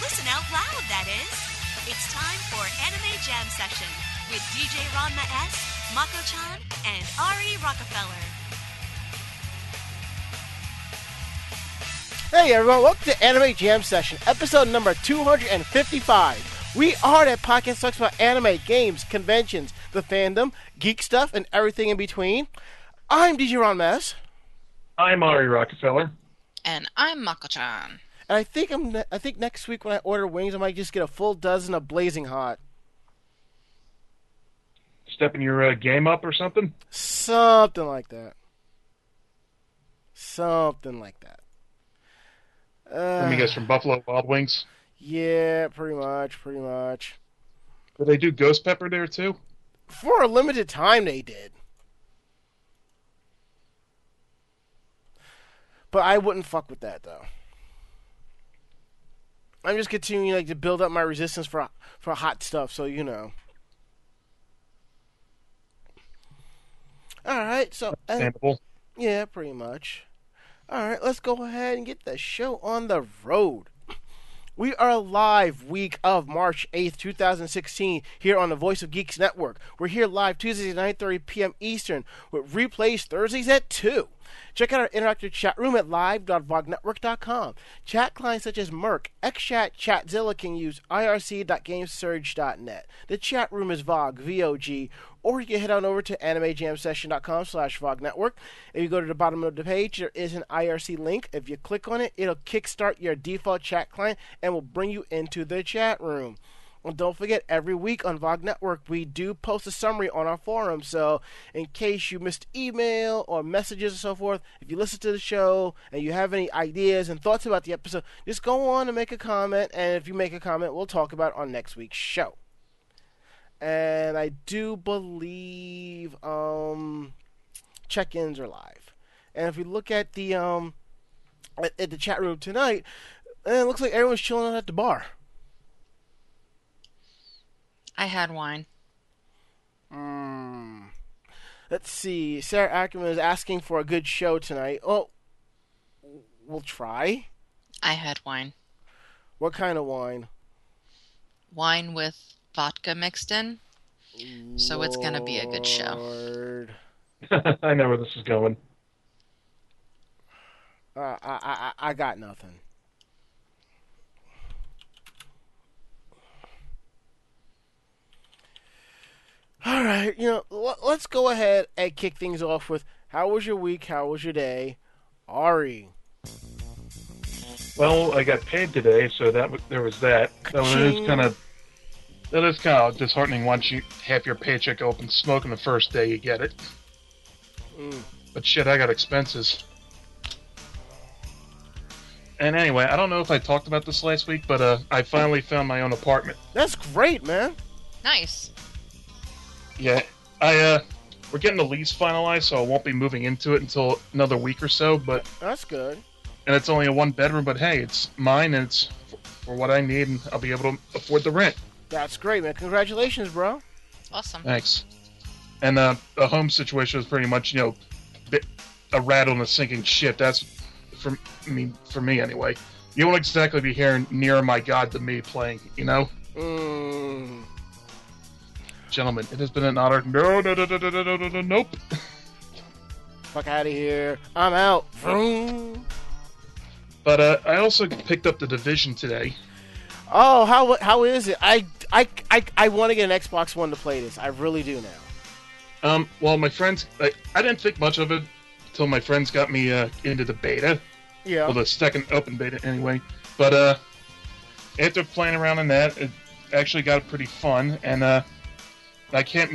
Listen out loud, that is. It's time for Anime Jam Session with DJ Ron Maes, Mako-chan, and Ari Rockefeller. Hey everyone, welcome to Anime Jam Session, episode number 255. We are that podcast that talks about anime, games, conventions, the fandom, geek stuff, and everything in between. I'm DJ Ron Maes. I'm Ari Rockefeller. And I'm Mako-chan. And I think next week when I order wings, I might just get a full dozen of Blazing Hot. Stepping your game up or something? Something like that. Let me guess, from Buffalo Bob Wings? Yeah, pretty much. Did they do Ghost Pepper there, too? For a limited time, they did. But I wouldn't fuck with that, though. I'm just continuing to build up my resistance for hot stuff, so you know. All right, so... yeah, pretty much. All right, let's go ahead and get the show on the road. We are live week of March 8th, 2016 here on the Voice of Geeks Network. We're here live Tuesdays at 9:30 p.m. Eastern with replays Thursdays at 2. Check out our interactive chat room at live.vognetwork.com. Chat clients such as Merc, XChat, Chatzilla can use irc.gamesurge.net. The chat room is VOG, V-O-G, or you can head on over to animejamsession.com/vognetwork. If you go to the bottom of the page, there is an IRC link. If you click on it, it'll kickstart your default chat client and will bring you into the chat room. And don't forget, every week on VOG Network, we do post a summary on our forum. So in case you missed email or messages and so forth, if you listen to the show and you have any ideas and thoughts about the episode, just go on and make a comment. And if you make a comment, we'll talk about it on next week's show. And I do believe check-ins are live. And if we look at the chat room tonight, it looks like everyone's chilling out at the bar. I had wine. Let's see. Sarah Ackerman is asking for a good show tonight. Oh, we'll try. I had wine. What kind of wine? Wine with vodka mixed in. Lord. So it's going to be a good show. I know where this is going. I got nothing. All right, let's go ahead and kick things off with, how was your week, how was your day, Ari? Well, I got paid today, so there was that. That is kind of disheartening once you have your paycheck go up in smoke on the first day you get it. But shit, I got expenses. And anyway, I don't know if I talked about this last week, but I finally found my own apartment. That's great, man. Nice. Yeah, we're getting the lease finalized, so I won't be moving into it until another week or so, but... That's good. And it's only a one-bedroom, but hey, it's mine, and it's for what I need, and I'll be able to afford the rent. That's great, man. Congratulations, bro. Awesome. Thanks. And the home situation is pretty much, a rattle in a sinking ship. That's, for me anyway. You won't exactly be hearing Near My God to Me playing, Gentlemen, it has been an honor. Nope. Fuck out of here. I'm out. Vroom. But I also picked up the Division today. Oh, how is it? I want to get an Xbox One to play this. I really do now. Well, my friends, I didn't think much of it until my friends got me into the beta. Yeah. Well, the second open beta, anyway. But after playing around in that, it actually got pretty fun, and I can't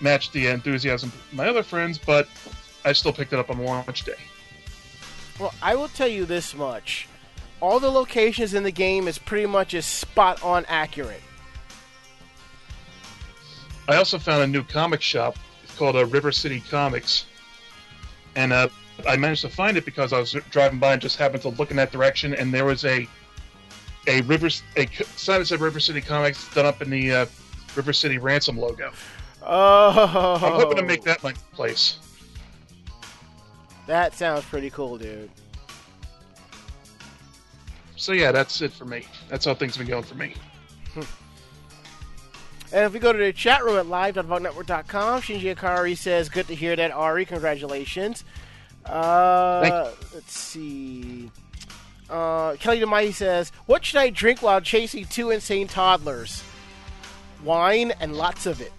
match the enthusiasm of my other friends, but I still picked it up on launch day. Well, I will tell you this much. All the locations in the game is pretty much as spot-on accurate. I also found a new comic shop. It's called River City Comics. And I managed to find it because I was driving by and just happened to look in that direction, and there was a sign that said River City Comics done up in the... River City Ransom logo. Oh. I'm hoping to make that my place. That sounds pretty cool, dude. So yeah, that's it for me. That's how things have been going for me. And if we go to the chat room at live.vognetwork.com, Shinji Akari says, good to hear that, Ari. Congratulations. Let's see. Kelly DeMai says, what should I drink while chasing two insane toddlers? Wine and lots of it.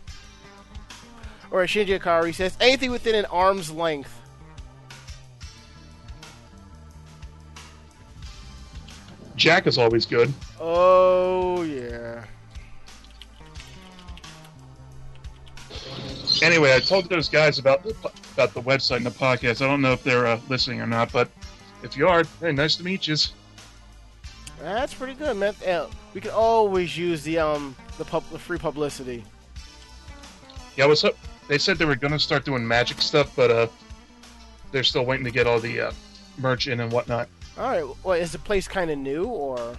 Or as Shinji Akari says, anything within an arm's length. Jack is always good. Oh, yeah. Anyway, I told those guys about the website and the podcast. I don't know if they're listening or not, but if you are, hey, nice to meet you. That's pretty good, man. We can always use the free publicity. Yeah, what's up? They said they were going to start doing magic stuff, but they're still waiting to get all the merch in and whatnot. All right. Well, is the place kind of new, or?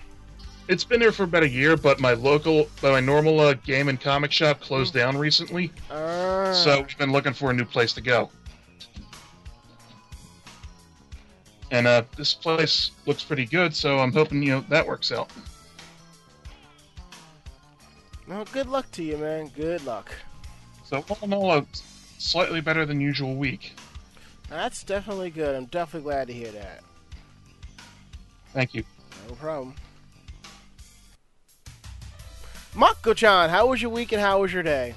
It's been there for about a year, but my normal game and comic shop closed down recently. So we've been looking for a new place to go. And this place looks pretty good, so I'm hoping that works out. Well, good luck to you, man. Good luck. So all in all, a slightly better than usual week. That's definitely good. I'm definitely glad to hear that. Thank you. No problem. Mako-chan, how was your week and how was your day?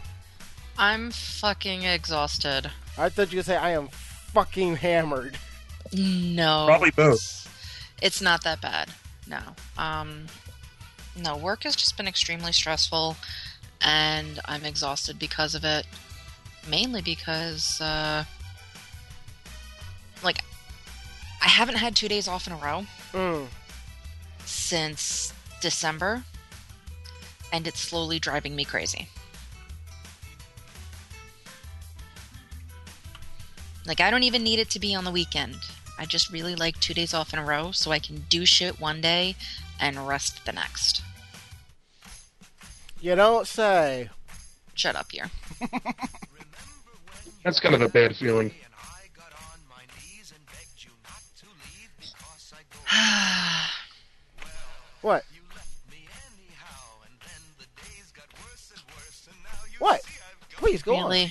I'm fucking exhausted. I thought you were going to say I am fucking hammered. No. Probably both. It's not that bad. No. No, work has just been extremely stressful, and I'm exhausted because of it. Mainly because, I haven't had 2 days off in a row since December. And it's slowly driving me crazy. Like, I don't even need it to be on the weekend. I just really like 2 days off in a row so I can do shit one day and rest the next. You don't say. Shut up here. That's kind of a bad feeling. What? What? Please go really? On.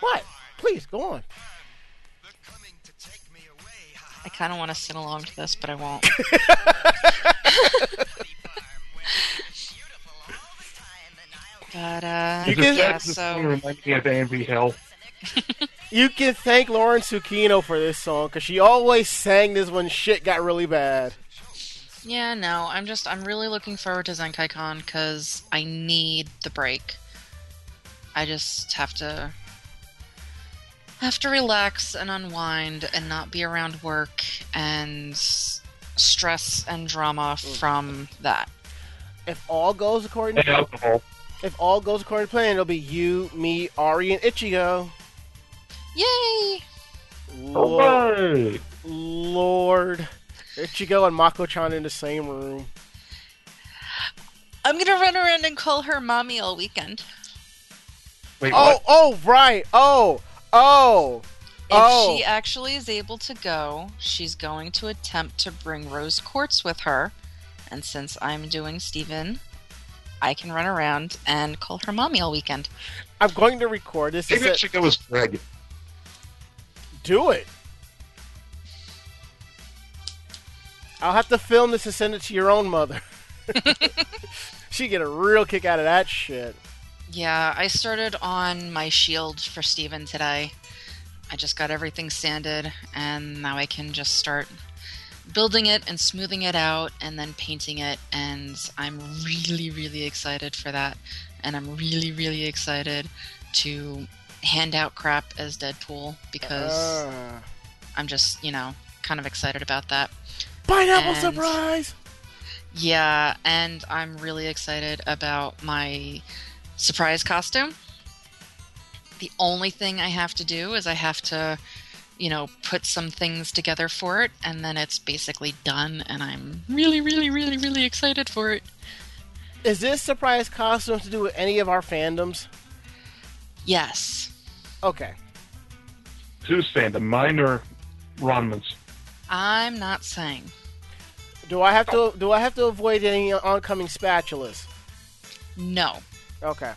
What? Please go on. I kind of want to sing along to this, but I won't. But reminds me of AMV Hell. You can thank Lauren Zucchino for this song because she always sang this when shit got really bad. Yeah, no, I'm really looking forward to Zenkai Con because I need the break. I just have to relax and unwind and not be around work and stress and drama from that. If all goes according to plan, it'll be you, me, Ari, and Ichigo. Yay! Lord. Ichigo and Mako-chan in the same room. I'm gonna run around and call her mommy all weekend. Wait, If she actually is able to go, she's going to attempt to bring Rose Quartz with her. And since I'm doing Steven, I can run around and call her mommy all weekend. I'm going to record this. Maybe it should go as Greg. Do it. I'll have to film this and send it to your own mother. She'd get a real kick out of that shit. Yeah, I started on my shield for Steven today. I just got everything sanded, and now I can just start building it and smoothing it out and then painting it, and I'm really, really excited for that. And I'm really, really excited to hand out crap as Deadpool because I'm just, kind of excited about that. Pineapple surprise! Yeah, and I'm really excited about my surprise costume. The only thing I have to do is I have to, put some things together for it, and then it's basically done, and I'm really, really, really, really excited for it. Is this surprise costume to do with any of our fandoms? Yes. Okay. Whose fandom? Mine or Ronman's? I'm not saying. Do I have to avoid any oncoming spatulas? No. Okay.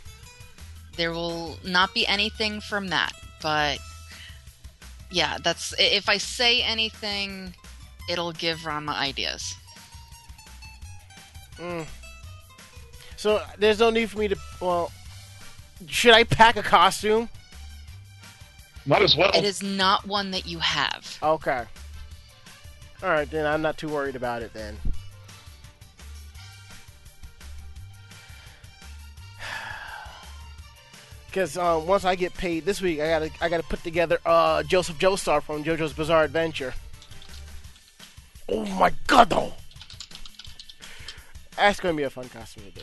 There will not be anything from that, but yeah, that's if I say anything, it'll give Ranma ideas. Mm. So there's no need for me to. Well, should I pack a costume? Might as well. It is not one that you have. Okay. All right, then I'm not too worried about it then. Because once I get paid this week, I gotta put together Joseph Joestar from JoJo's Bizarre Adventure. Oh my god, though! That's gonna be a fun costume to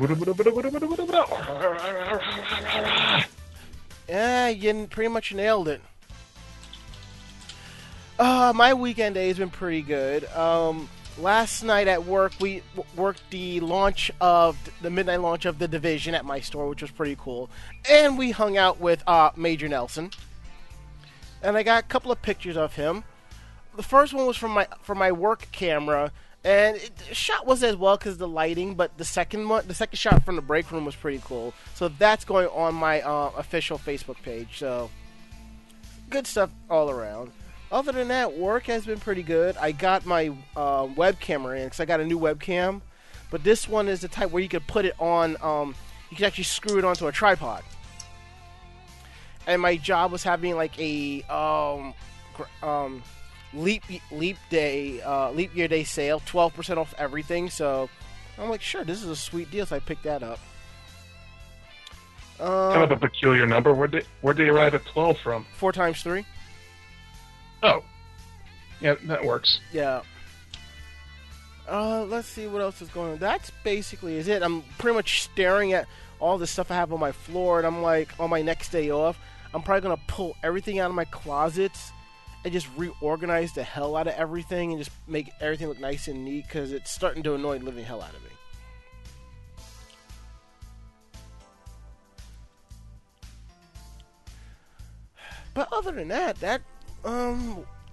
do. Right. Yeah, you pretty much nailed it. My weekend day has been pretty good. Last night at work, we worked the midnight launch of The Division at my store, which was pretty cool. And we hung out with Major Nelson. And I got a couple of pictures of him. The first one was from my work camera, and the shot wasn't as well because of the lighting, but the second shot from the break room was pretty cool. So that's going on my official Facebook page. So good stuff all around. Other than that, work has been pretty good. I got my webcam in because I got a new webcam, but this one is the type where you could put it on. You can actually screw it onto a tripod. And my job was having like a leap year day sale, 12% off everything. So I'm like, sure, this is a sweet deal. So I picked that up. Kind of a peculiar number. Where did you arrive at 12 from? 4 times 3. Oh. Yeah, that works. Yeah. Let's see what else is going on. That's basically is it. I'm pretty much staring at all the stuff I have on my floor, and I'm like, on my next day off, I'm probably going to pull everything out of my closets and just reorganize the hell out of everything and just make everything look nice and neat because it's starting to annoy the living hell out of me. But other than that...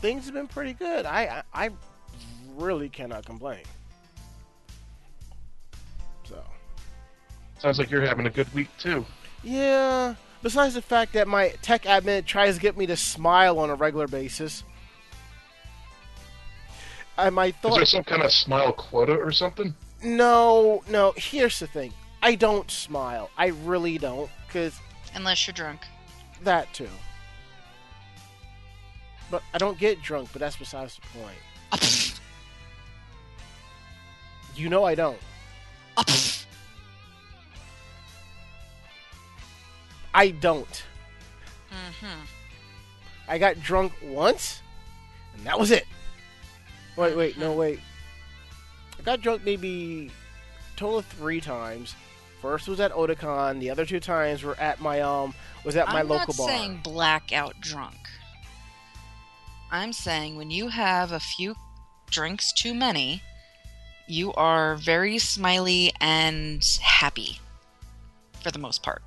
things have been pretty good. I really cannot complain. So. Sounds like you're having a good week too. Yeah. Besides the fact that my tech admin tries to get me to smile on a regular basis. Is there some kind of smile quota or something? No. Here's the thing. I don't smile. I really don't. Unless you're drunk. That too. But I don't get drunk, but that's besides the point. You know I don't. I don't. Mm-hmm. I got drunk once, and that was it. Wait. I got drunk maybe a total of 3 times. First was at Otacon. The other 2 times were at my local bar. I'm not saying blackout drunk. I'm saying when you have a few drinks too many, you are very smiley and happy, for the most part.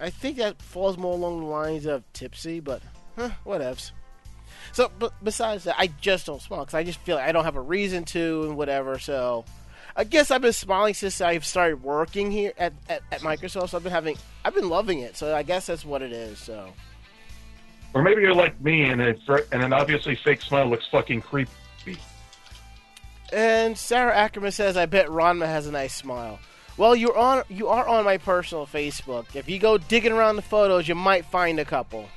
I think that falls more along the lines of tipsy, but whatevs. So, besides that, I just don't smile, because I just feel like I don't have a reason to and whatever, so... I guess I've been smiling since I've started working here at Microsoft, so I've been loving it, so I guess that's what it is, so... Or maybe you're like me, and an obviously fake smile looks fucking creepy. And Sarah Ackerman says, "I bet Ranma has a nice smile." Well, you are on my personal Facebook. If you go digging around the photos, you might find a couple.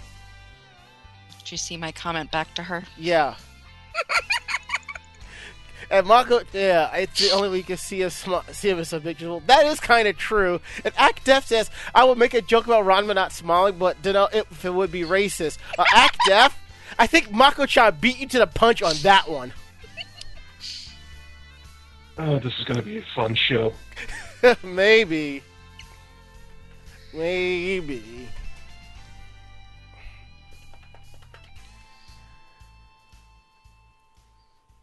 Did you see my comment back to her? Yeah. And Mako, yeah, it's the only way you can see us a picture. Well, that is kind of true. And Act Def says, "I would make a joke about Ranma not smiling, but you know, if it would be racist." Act Def, I think Mako-chan beat you to the punch on that one. Oh, this is going to be a fun show. Maybe.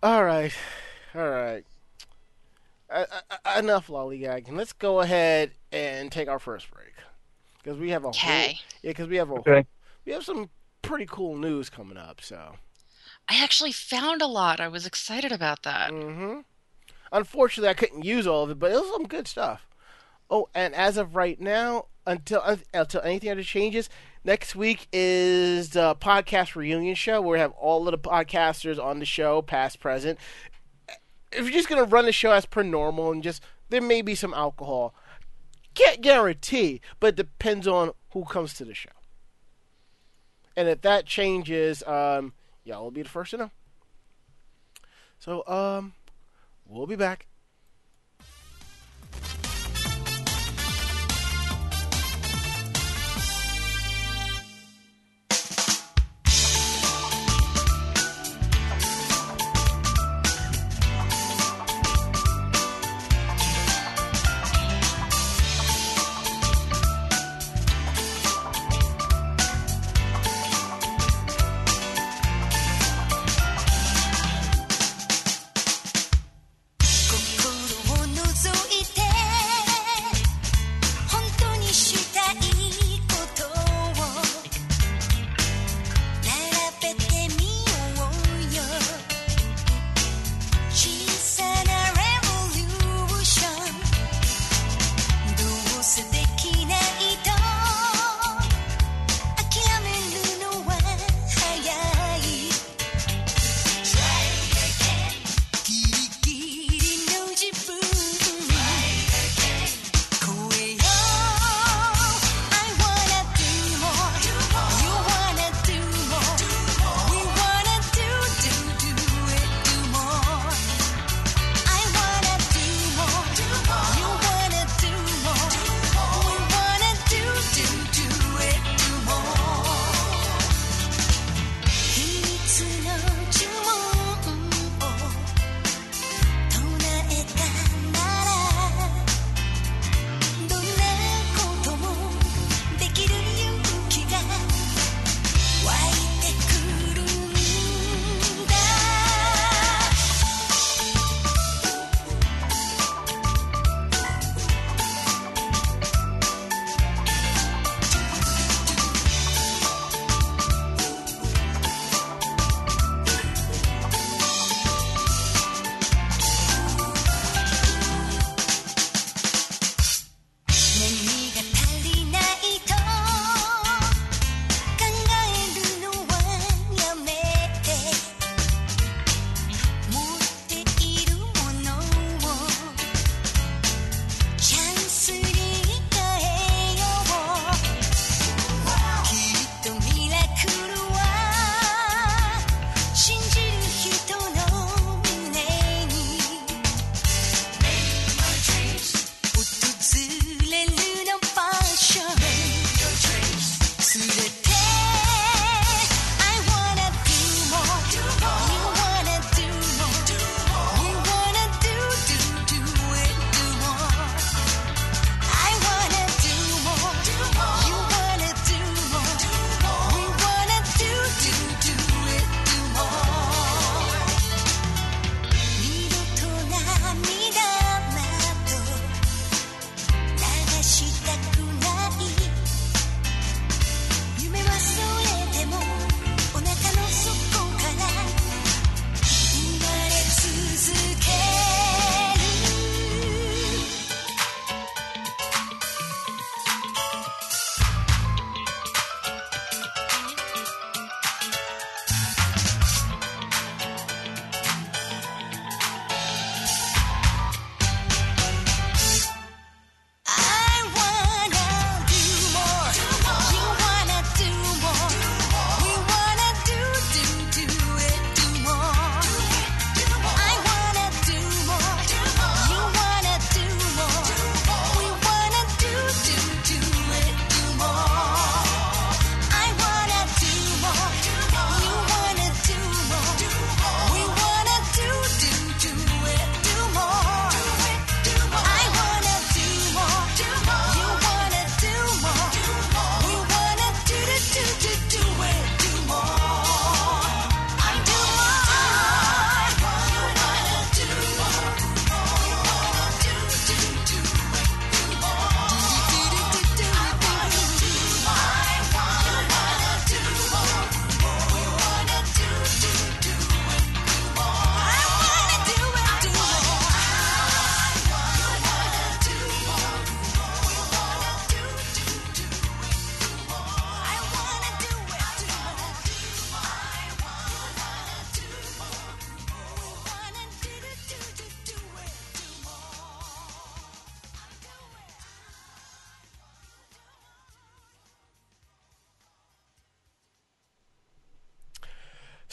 All right. Enough lollygagging. Let's go ahead and take our first break because we have a whole, we have some pretty cool news coming up. So, I actually found a lot. I was excited about that. Mm-hmm. Unfortunately, I couldn't use all of it, but it was some good stuff. Oh, and as of right now, until anything other changes, next week is the podcast reunion show where we have all of the podcasters on the show, past, present. If you're just going to run the show as per normal and just, there may be some alcohol. Can't guarantee, but it depends on who comes to the show. And if that changes, y'all will be the first to know. So, we'll be back.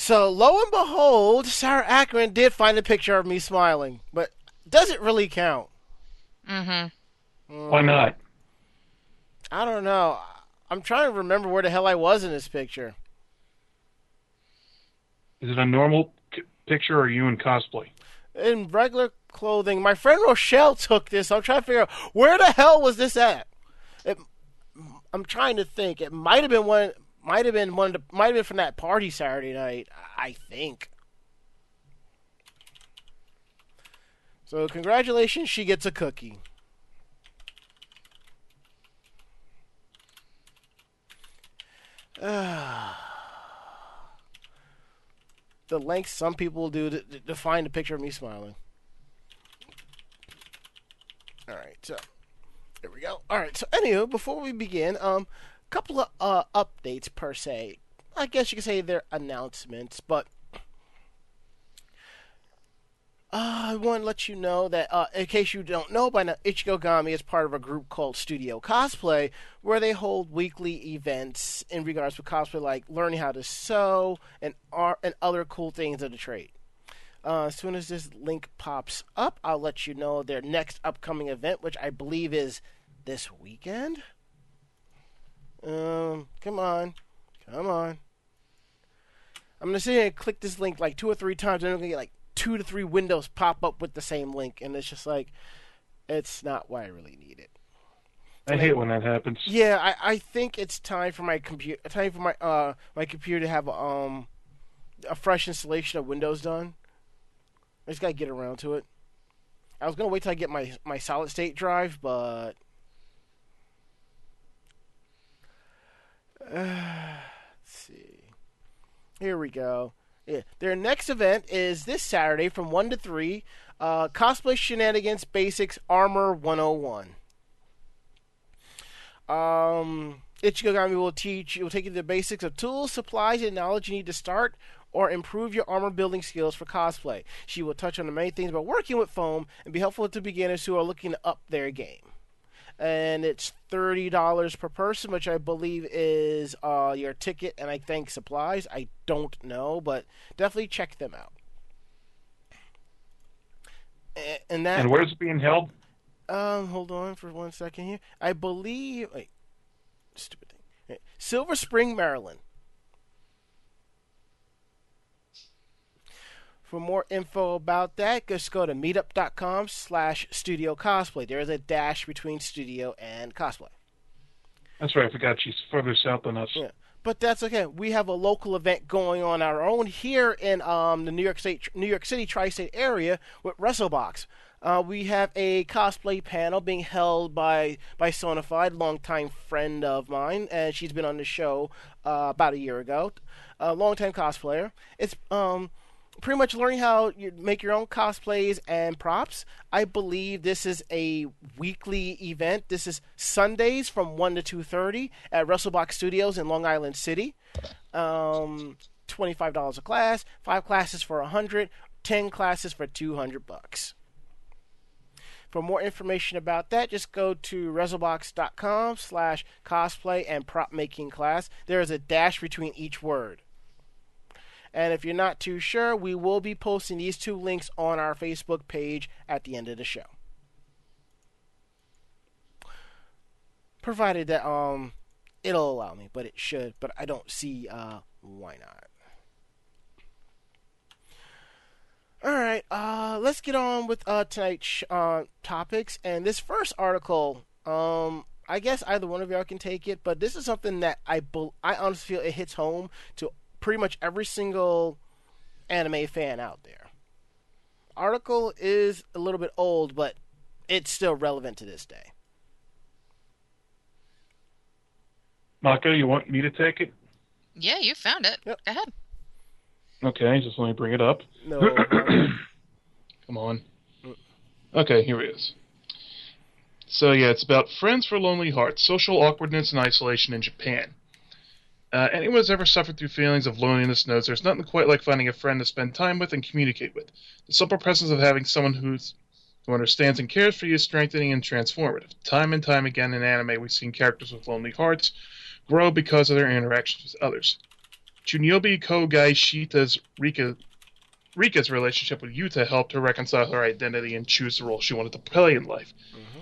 So, lo and behold, Sarah Ackerman did find a picture of me smiling. But does it really count? Mm-hmm. Why not? I don't know. I'm trying to remember where the hell I was in this picture. Is it a normal picture or are you in cosplay? In regular clothing. My friend Rochelle took this. I'm trying to figure out where the hell was this at. I'm trying to think. It might have been one. Might have been from that party Saturday night. I think. So congratulations, she gets a cookie. The lengths some people do to find a picture of me smiling. All right, so there we go. All right, so anywho, before we begin, couple of updates per se. I guess you could say they're announcements, but I want to let you know that in case you don't know by now, Ichigogami is part of a group called Studio Cosplay, where they hold weekly events in regards to cosplay, like learning how to sew and art and other cool things of the trade. As soon as this link pops up, I'll let you know their next upcoming event, which I believe is this weekend. Come on. I'm going to sit here and click this link like 2 or 3 times, and I'm going to get like 2 to 3 windows pop up with the same link, and it's just like, it's not why I really need it. I hate when that happens. Yeah, I think it's time for my computer, my computer to have a fresh installation of Windows done. I just got to get around to it. I was going to wait till I get my solid state drive, but let's see. Here we go. Yeah. Their next event is this Saturday from 1 to 3. Cosplay Shenanigans Basics Armor 101. Ichigogami will take you the basics of tools, supplies, and knowledge you need to start or improve your armor building skills for cosplay. She will touch on the many things about working with foam and be helpful to beginners who are looking to up their game. And it's $30 per person, which I believe is your ticket and I think supplies. I don't know, but definitely check them out. And where's it being held? Hold on for 1 second here. I believe. Wait, stupid thing. Right. Silver Spring, Maryland. For more info about that, just go to meetup.com/studiocosplay. There is a dash between studio and cosplay. That's right. I forgot she's further south than us. Yeah. But that's okay. We have a local event going on our own here in the New York City tri-state area with WrestleBox. We have a cosplay panel being held by Sonified, longtime friend of mine, and she's been on the show about a year ago. Longtime cosplayer. It's pretty much learning how you make your own cosplays and props. I believe this is a weekly event. This is Sundays from 1 to 2:30 at WrestleBox Studios in Long Island City. $25 a class, 5 classes for $100, 10 classes for $200. For more information about that, just go to WrestleBox.com/cosplay and prop making class. There is a dash between each word. And if you're not too sure, we will be posting these 2 links on our Facebook page at the end of the show. Provided that it'll allow me, but it should. But I don't see why not. All right, let's get on with tonight's topics. And this first article, I guess either one of y'all can take it. But this is something that I honestly feel it hits home to pretty much every single anime fan out there. Article is a little bit old, but it's still relevant to this day. Mako, you want me to take it? Yeah, you found it. Yep. Go ahead. Okay, just let me bring it up. No. Come on. Okay, here it is. So yeah, it's about Friends for Lonely Hearts, Social Awkwardness and Isolation in Japan. Anyone who's ever suffered through feelings of loneliness knows there's nothing quite like finding a friend to spend time with and communicate with. The simple presence of having someone who understands and cares for you is strengthening and transformative. Time and time again in anime, we've seen characters with lonely hearts grow because of their interactions with others. Junyobi Kogai Shita's Rika's relationship with Yuta helped her reconcile her identity and choose the role she wanted to play in life. Mm-hmm.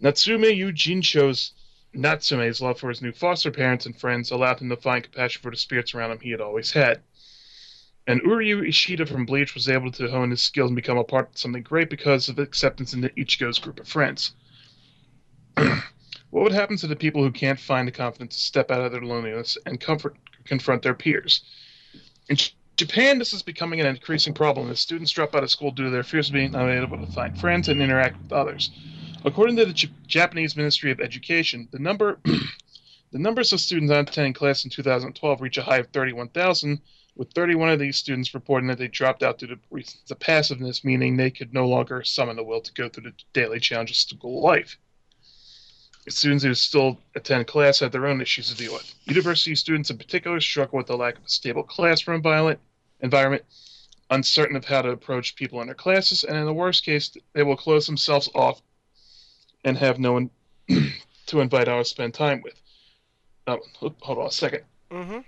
Natsume Yujin shows Natsume's love for his new foster parents and friends allowed him to find compassion for the spirits around him he had always had. And Uryu Ishida from Bleach was able to hone his skills and become a part of something great because of acceptance into Ichigo's group of friends. What would happen to the people who can't find the confidence to step out of their loneliness and confront their peers? In Japan, this is becoming an increasing problem as students drop out of school due to their fears of being unable to find friends and interact with others. According to the Japanese Ministry of Education, the numbers of students not attending class in 2012 reach a high of 31,000, with 31 of these students reporting that they dropped out due to reasons of passiveness, meaning they could no longer summon the will to go through the daily challenges of school life. Students who still attend class have their own issues to deal with. University students in particular struggle with the lack of a stable classroom environment, uncertain of how to approach people in their classes, and in the worst case, they will close themselves off and have no one to invite or spend time with. Hold on a second. Mm-hmm.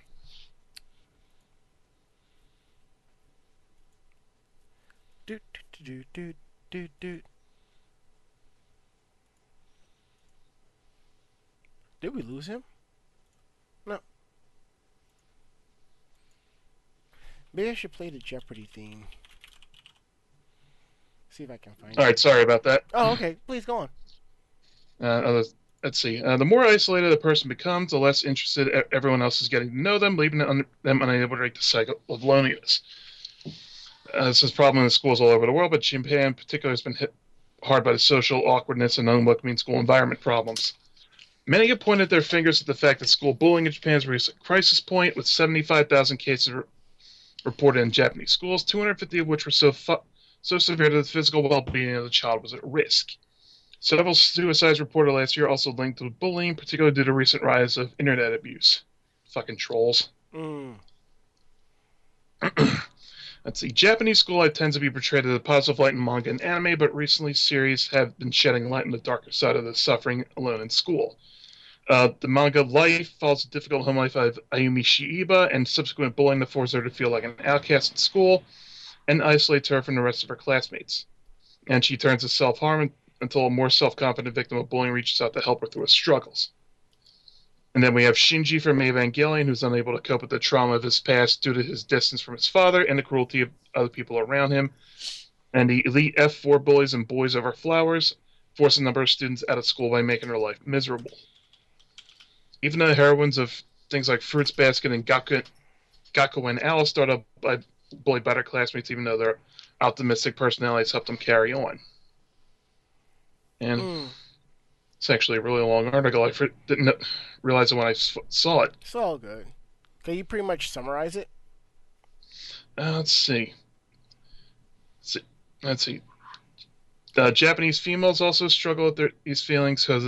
Did we lose him? No. Maybe I should play the Jeopardy theme. See if I can find it. All right, sorry about that. Oh, okay. Please go on. Let's see. The more isolated a person becomes, the less interested everyone else is getting to know them, leaving them unable to break the cycle of loneliness. This is a problem in schools all over the world, but Japan in particular has been hit hard by the social awkwardness and unwelcoming school environment problems. Many have pointed their fingers at the fact that school bullying in Japan has reached a crisis point, with 75,000 cases reported in Japanese schools, 250 of which were so severe that the physical well-being of the child was at risk. Several suicides reported last year also linked to bullying, particularly due to recent rise of internet abuse. Fucking trolls. Mm. Let's see. Japanese school life tends to be portrayed as a positive light in manga and anime, but recently series have been shedding light on the darker side of the suffering alone in school. The manga Life follows the difficult home life of Ayumi Shiiba, and subsequent bullying that forces her to feel like an outcast at school and isolates her from the rest of her classmates. And she turns to self-harm until a more self-confident victim of bullying reaches out to help her through her struggles. And then we have Shinji from Evangelion, who's unable to cope with the trauma of his past due to his distance from his father and the cruelty of other people around him. And the elite F4 bullies and boys over flowers force a number of students out of school by making their life miserable. Even the heroines of things like Fruits Basket and Gaku and Alice start up by bullied by their classmates, even though their optimistic personalities help them carry on. And... Mm. It's actually a really long article. I didn't realize it when I saw it. It's all good. Can you pretty much summarize it? Let's see. Japanese females also struggle with these feelings because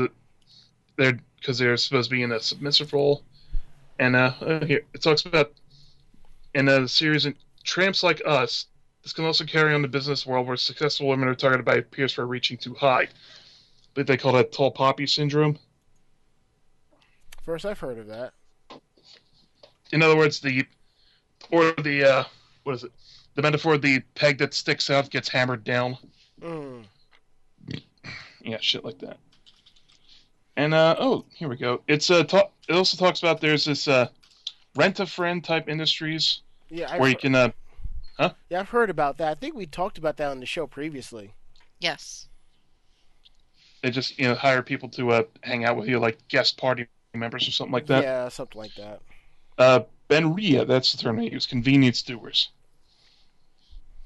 they're supposed to be in a submissive role. And here it talks about in a series of Tramps Like Us. This can also carry on the business world where successful women are targeted by peers for reaching too high. I think they call that tall poppy syndrome. First, I've heard of that. In other words, the metaphor, the peg that sticks out gets hammered down. Mm. Yeah, shit like that. And here we go. It's it also talks about there's this rent-a-friend type industries. Yeah, Yeah, I've heard about that. I think we talked about that on the show previously. Yes. They just hire people to hang out with you, like guest party members or something like that. Yeah, something like that. Benria, that's the term they use, convenience doers.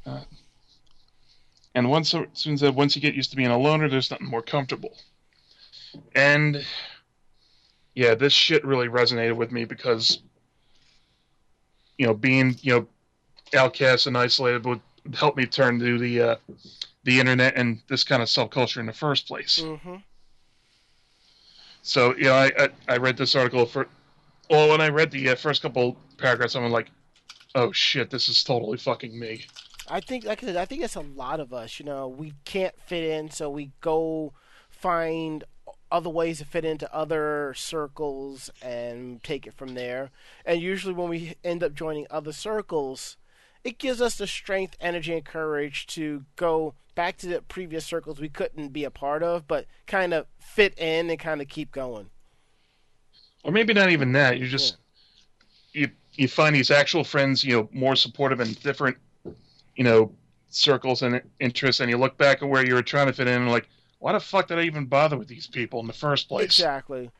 And once you get used to being a loner, there's nothing more comfortable. And yeah, this shit really resonated with me because being outcast and isolated would help me turn to the internet and this kind of subculture in the first place. Mm-hmm. So, I read this article when I read the first couple paragraphs, I'm like, oh shit, this is totally fucking me. I think, like I said, I think it's a lot of us, we can't fit in, so we go find other ways to fit into other circles and take it from there. And usually when we end up joining other circles, it gives us the strength, energy, and courage to go back to the previous circles we couldn't be a part of, but kind of fit in and kind of keep going. Or maybe not even that. You just you find these actual friends, you know, more supportive in different, you know, circles and interests, and you look back at where you were trying to fit in and like, why the fuck did I even bother with these people in the first place? Exactly.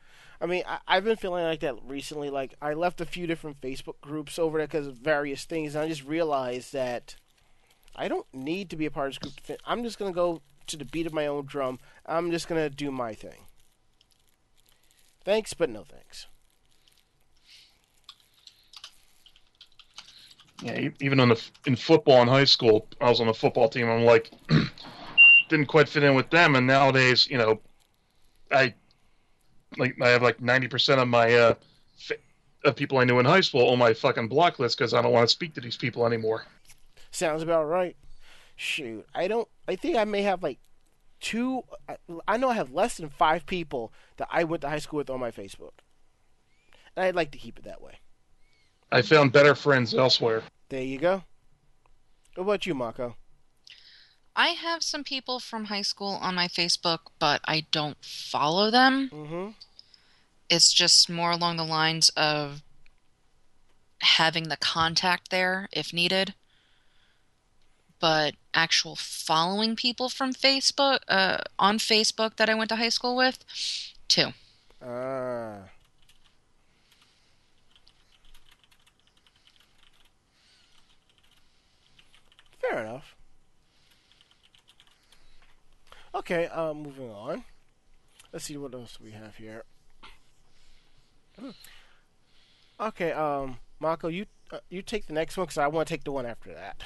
I mean, I've been feeling like that recently. Like, I left a few different Facebook groups over there because of various things, and I just realized that I don't need to be a part of this group. I'm just going to go to the beat of my own drum. I'm just going to do my thing. Thanks, but no thanks. Yeah, even in football in high school, I was on the football team. I'm like, didn't quite fit in with them, and nowadays, you know, I have like 90% of my of people I knew in high school on my fucking block list because I don't want to speak to these people anymore. Sounds about right. Shoot, I think I may have like two. I know I have less than 5 people that I went to high school with on my Facebook, and I'd like to keep it that way. I found better friends elsewhere. There you go. What about you, Mako? I have some people from high school on my Facebook, but I don't follow them. Mm-hmm. It's just more along the lines of having the contact there if needed. But actual following people from Facebook, on Facebook that I went to high school with, 2. Fair enough. Okay, moving on. Let's see what else we have here. Okay, Mako, you take the next one because I want to take the one after that.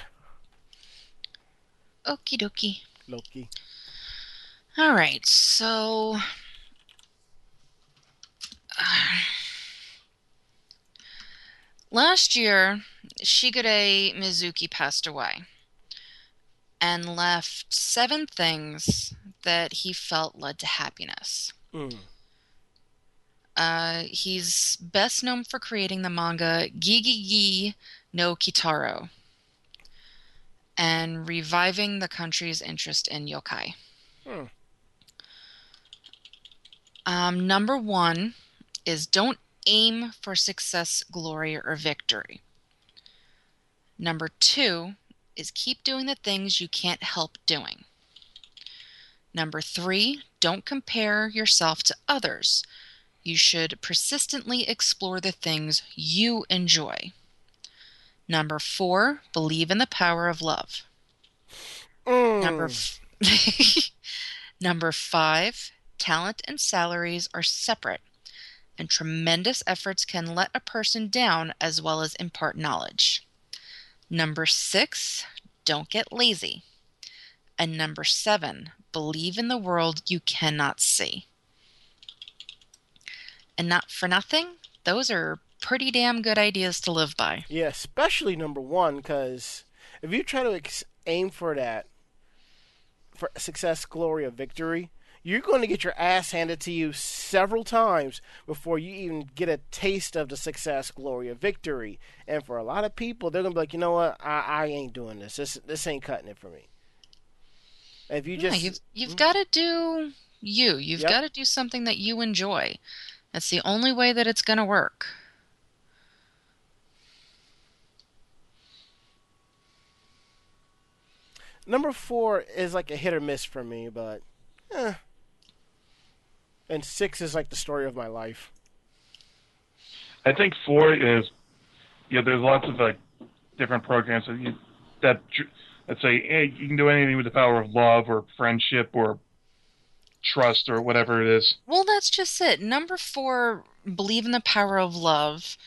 Okie dokie. Loki. All right, so last year, Shigeru Mizuki passed away and left 7 things that he felt led to happiness. Mm. He's best known for creating the manga Gigigi no Kitaro and reviving the country's interest in yokai. Mm. Number 1 is don't aim for success, glory, or victory. Number 2 is keep doing the things you can't help doing. Number 3, don't compare yourself to others. You should persistently explore the things you enjoy. Number 4, believe in the power of love. Mm. Number 5, talent and salaries are separate, and tremendous efforts can let a person down as well as impart knowledge. Number 6, don't get lazy. And number 7, believe in the world you cannot see. And not for nothing, those are pretty damn good ideas to live by. Yeah, especially number 1, because if you try to aim for that, for success, glory, or victory, you're going to get your ass handed to you several times before you even get a taste of the success, glory, or victory. And for a lot of people, they're going to be like, you know what? I ain't doing this. This ain't cutting it for me. If you just... You've got to do you. You've got to do something that you enjoy. That's the only way that it's going to work. Number 4 is like a hit or miss for me, but... And 6 is like the story of my life. I think 4 is, you know, there's lots of like different programs that say, hey, you can do anything with the power of love or friendship or trust or whatever it is. Well, that's just it. Number 4, believe in the power of love.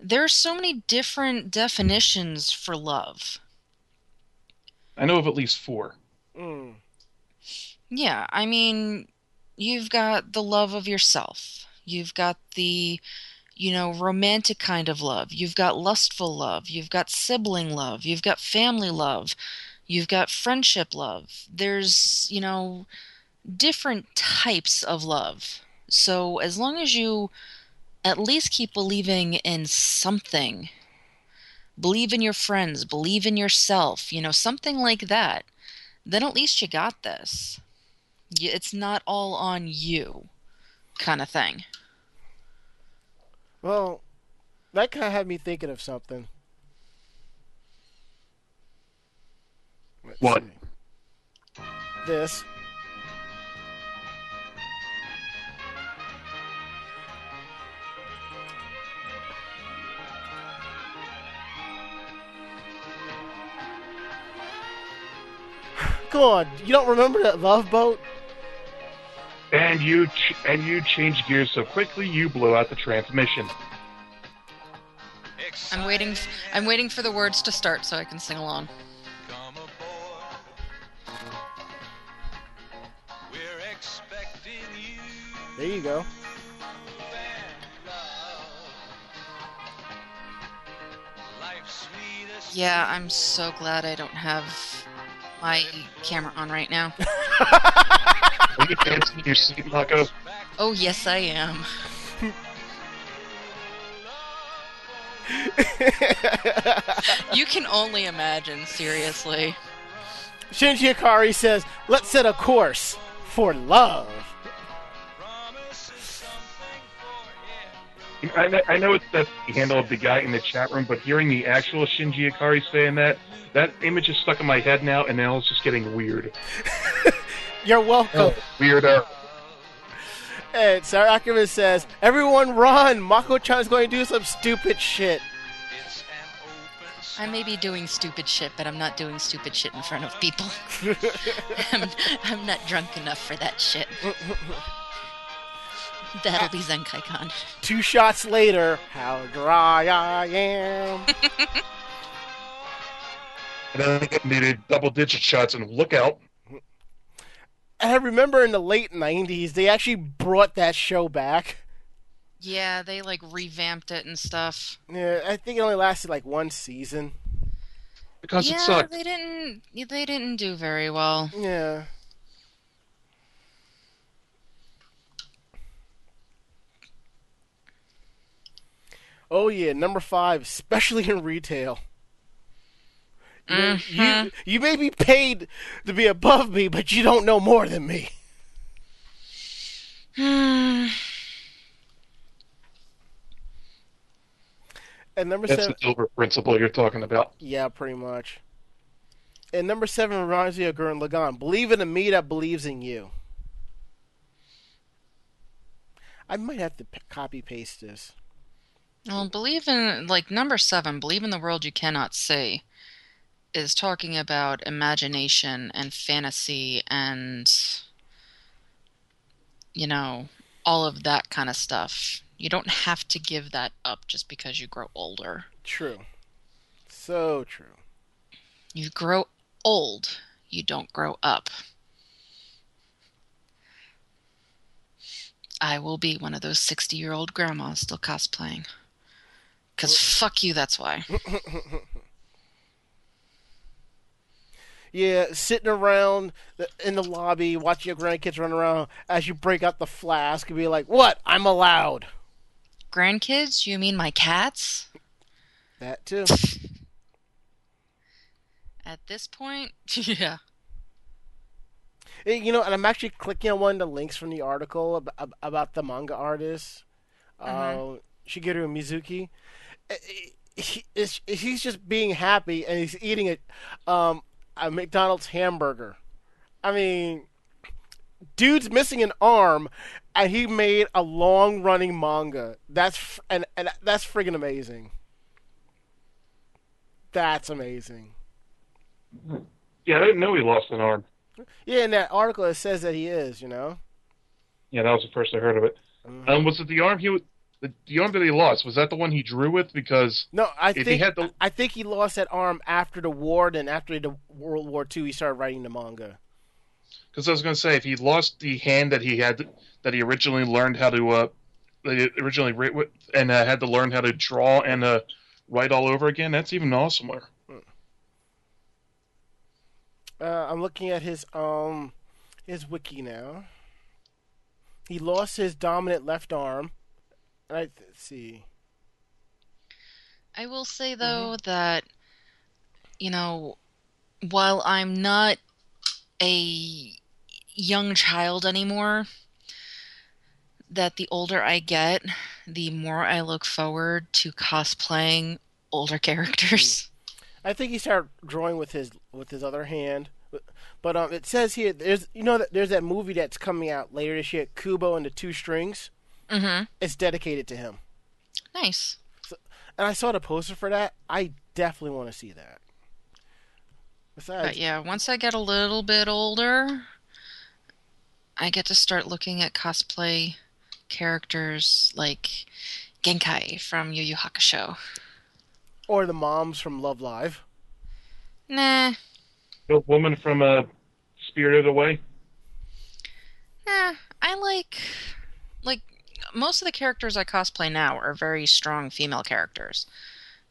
There are so many different definitions for love. I know of at least 4. Mm. Yeah, I mean, you've got the love of yourself. You've got the, you know, romantic kind of love. You've got lustful love. You've got sibling love. You've got family love. You've got friendship love. There's, you know, different types of love. So as long as you at least keep believing in something, believe in your friends, believe in yourself, you know, something like that, then at least you got this. It's not all on you kind of thing. Well, that kind of had me thinking of something. What? This. Come on, you don't remember that Love Boat? And you changed gears so quickly, you blew out the transmission. I'm waiting for the words to start so I can sing along. There you go. Yeah, I'm so glad I don't have my camera on right now. Are you dancing in your seat, Mako? Oh, yes, I am. You can only imagine, seriously. Shinji Ikari says, "Let's set a course for love." I know it's the handle of the guy in the chat room, but hearing the actual Shinji Ikari saying that image is stuck in my head now, and now it's just getting weird. You're welcome. Oh, weirdo. And Sarah Ackerman says, "Everyone run! Mako-chan's going to do some stupid shit." I may be doing stupid shit, but I'm not doing stupid shit in front of people. I'm not drunk enough for that shit. That'll be Zenkai Con. Two shots later, how dry I am. And I think it needed double-digit shots, and look out. I remember in the late 90s, they actually brought that show back. Yeah, they, like, revamped it and stuff. Yeah, I think it only lasted, like, one season. Because it sucked. Yeah, they didn't do very well. Yeah. Oh yeah, number 5, especially in retail. You may be paid to be above me, but you don't know more than me. And number 7. That's the silver principle you're talking about. Yeah, pretty much. And number 7 reminds me of Gurren Lagann. Believe in a me that believes in you. I might have to copy paste this. Well, believe in, like, number 7, believe in the world you cannot see, is talking about imagination and fantasy and, you know, all of that kind of stuff. You don't have to give that up just because you grow older. True. So true. You grow old. You don't grow up. I will be one of those 60-year-old grandmas still cosplaying. Because fuck you, that's why. Yeah, sitting around in the lobby, watching your grandkids run around as you break out the flask and be like, "What? I'm allowed." Grandkids? You mean my cats? That too. At this point, yeah. You know, and I'm actually clicking on one of the links from the article about the manga artist, Shigeru Mizuki. He's just being happy, and he's eating a McDonald's hamburger. I mean, dude's missing an arm, and he made a long-running manga. And that's friggin' amazing. That's amazing. Yeah, I didn't know he lost an arm. Yeah, in that article it says that he is, you know? Yeah, that was the first I heard of it. Mm-hmm. Was it the arm the arm that he lost, was that the one he drew with? Because no, I think he lost that arm after the war, then after the World War II he started writing the manga. Because I was going to say, if he lost the hand that he had, that he originally learned how to, originally write with, and had to learn how to draw and write all over again, that's even awesomer. I'm looking at his his wiki now. He lost his dominant left arm. Let's see. I will say, though, that, you know, while I'm not a young child anymore, that the older I get, the more I look forward to cosplaying older characters. I think he started drawing with his other hand. But it says here, there's that movie that's coming out later this year, Kubo and the Two Strings. Mm-hmm. It's dedicated to him. Nice. So, and I saw the poster for that. I definitely want to see that. Besides, but yeah, once I get a little bit older, I get to start looking at cosplay characters like Genkai from Yu Yu Hakusho. Or the moms from Love Live. Nah. The woman from Spirited Away? Nah, I like most of the characters I cosplay now are very strong female characters.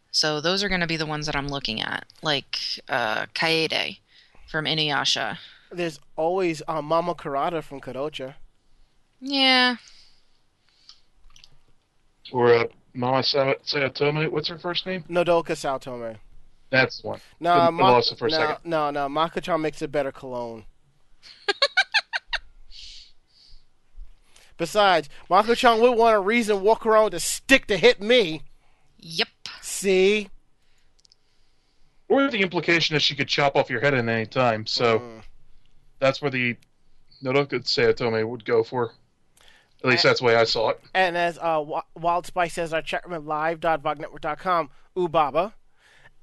So those are going to be the ones that I'm looking at. Like Kaede from Inuyasha. There's always Mama Kurata from Kadocha. Yeah. Or Mama Saotome, what's her first name? Nodoka Saotome. That's one. No, no, Mako-chan makes a better cologne. Besides, Mako-chan would want a reason to walk around with a stick to hit me. Yep. See? Or the implication that she could chop off your head at any time, so that's where the Nodoka Saotome would go for. At least that's the way I saw it. And as Wild Spice says, our chatroom live.vognetwork.com, Ubaba.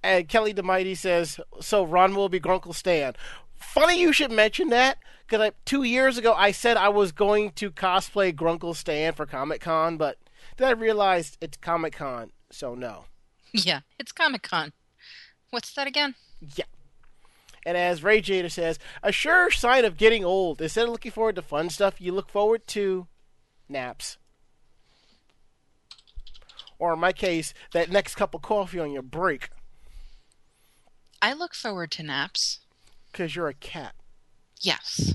And Kelly the Mighty says, so Ron will be Grunkle Stan. Funny you should mention that, because 2 years ago I said I was going to cosplay Grunkle Stan for Comic-Con, but then I realized it's Comic-Con, so no. Yeah, it's Comic-Con. What's that again? Yeah. And as Ray Jader says, a sure sign of getting old. Instead of looking forward to fun stuff, you look forward to naps. Or in my case, that next cup of coffee on your break. I look forward to naps. Because you're a cat. Yes.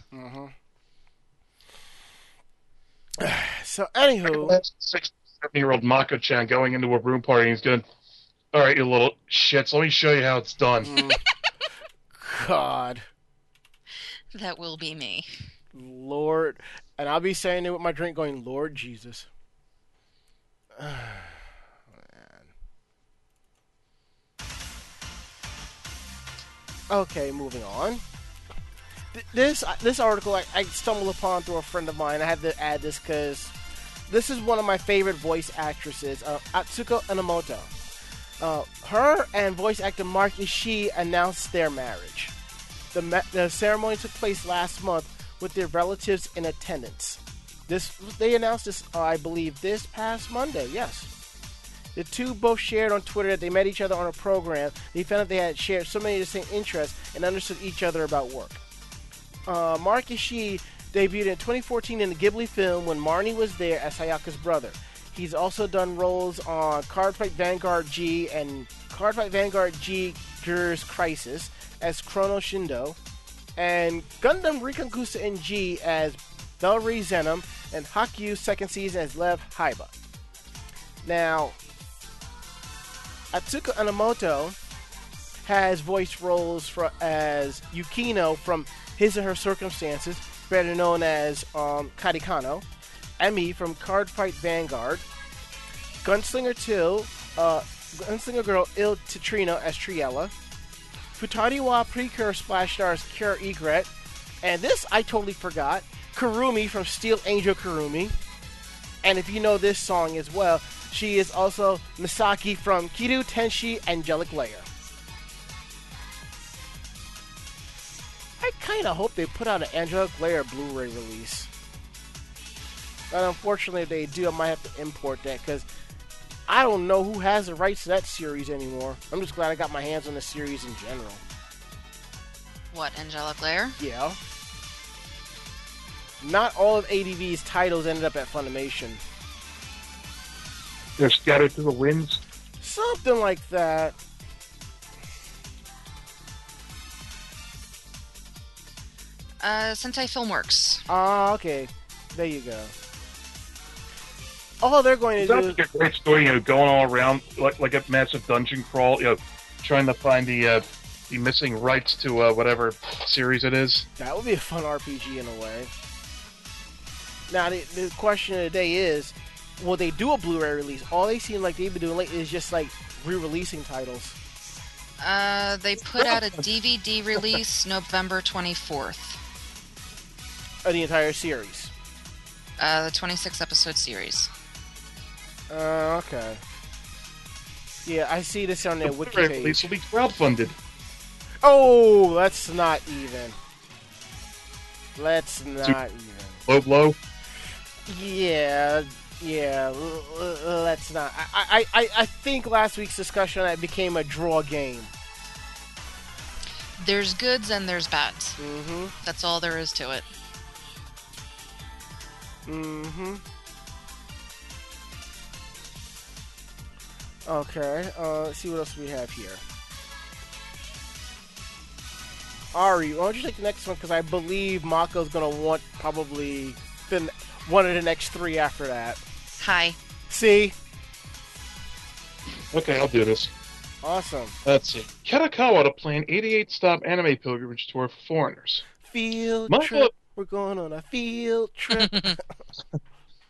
So, anywho. 6-7-year-old Mako-chan going into a room party and he's going, all right, you little shits, let me show you how it's done. God. That will be me. Lord. And I'll be saying it with my drink going, Lord Jesus. Okay, moving on. This article I stumbled upon through a friend of mine. I had to add this because this is one of my favorite voice actresses, Atsuko Enomoto. Her and voice actor Mark Ishii announced their marriage. The ceremony took place last month with their relatives in attendance. They announced this, I believe, this past Monday, yes. The two both shared on Twitter that they met each other on a program. They found that they had shared so many of the same interests and understood each other about work. Mark Ishii debuted in 2014 in the Ghibli film When Marnie Was There as Hayaka's brother. He's also done roles on Cardfight Vanguard G and Cardfight Vanguard G Gears Crisis as Chrono Shindo, and Gundam Rekonkusa in G as Bellry Zenom, and Hakyuu second season as Lev Haiba. Now, Atsuko Enomoto has voiced roles as Yukino from His and Her Circumstances, better known as Katikano, Emmy from Cardfight Vanguard, Gunslinger Girl Il Titrino as Triella, Futariwa Precure Splash Stars Kira Egret, and this I totally forgot, Kurumi from Steel Angel Kurumi. And if you know this song as well, she is also Misaki from Kiru Tenshi Angelic Lair. I kind of hope they put out an Angelic Lair Blu-ray release. But unfortunately, if they do, I might have to import that, because I don't know who has the rights to that series anymore. I'm just glad I got my hands on the series in general. What, Angelic Lair? Yeah. Not all of ADV's titles ended up at Funimation. They're scattered to the winds? Something like that. Sentai Filmworks. Ah, okay. There you go. All they're going to do is like a great story, you know, going all around like a massive dungeon crawl, you know, trying to find the missing rights to whatever series it is. That would be a fun RPG in a way. Now the question of the day is, will they do a Blu-ray release? All they seem like they've been doing lately is just like re-releasing titles. They put out a DVD release November 24th. Of the entire series. The 26 episode series. Okay. Yeah, I see this on their wiki page. The release will be crowdfunded. Oh, let's not even. Let's not even. Low blow? Yeah, yeah, let's not. I think last week's discussion on that became a draw game. There's goods and there's bads. Mm-hmm. That's all there is to it. Mm-hmm. Okay, let's see what else we have here. Ari, why don't you take the next one? Because I believe Mako's going to want probably one of the next three after that. Hi. See? Okay, I'll do this. Awesome. Let's see. Katakawa to plan 88-stop anime pilgrimage tour for foreigners. Field trip. We're going on a field trip.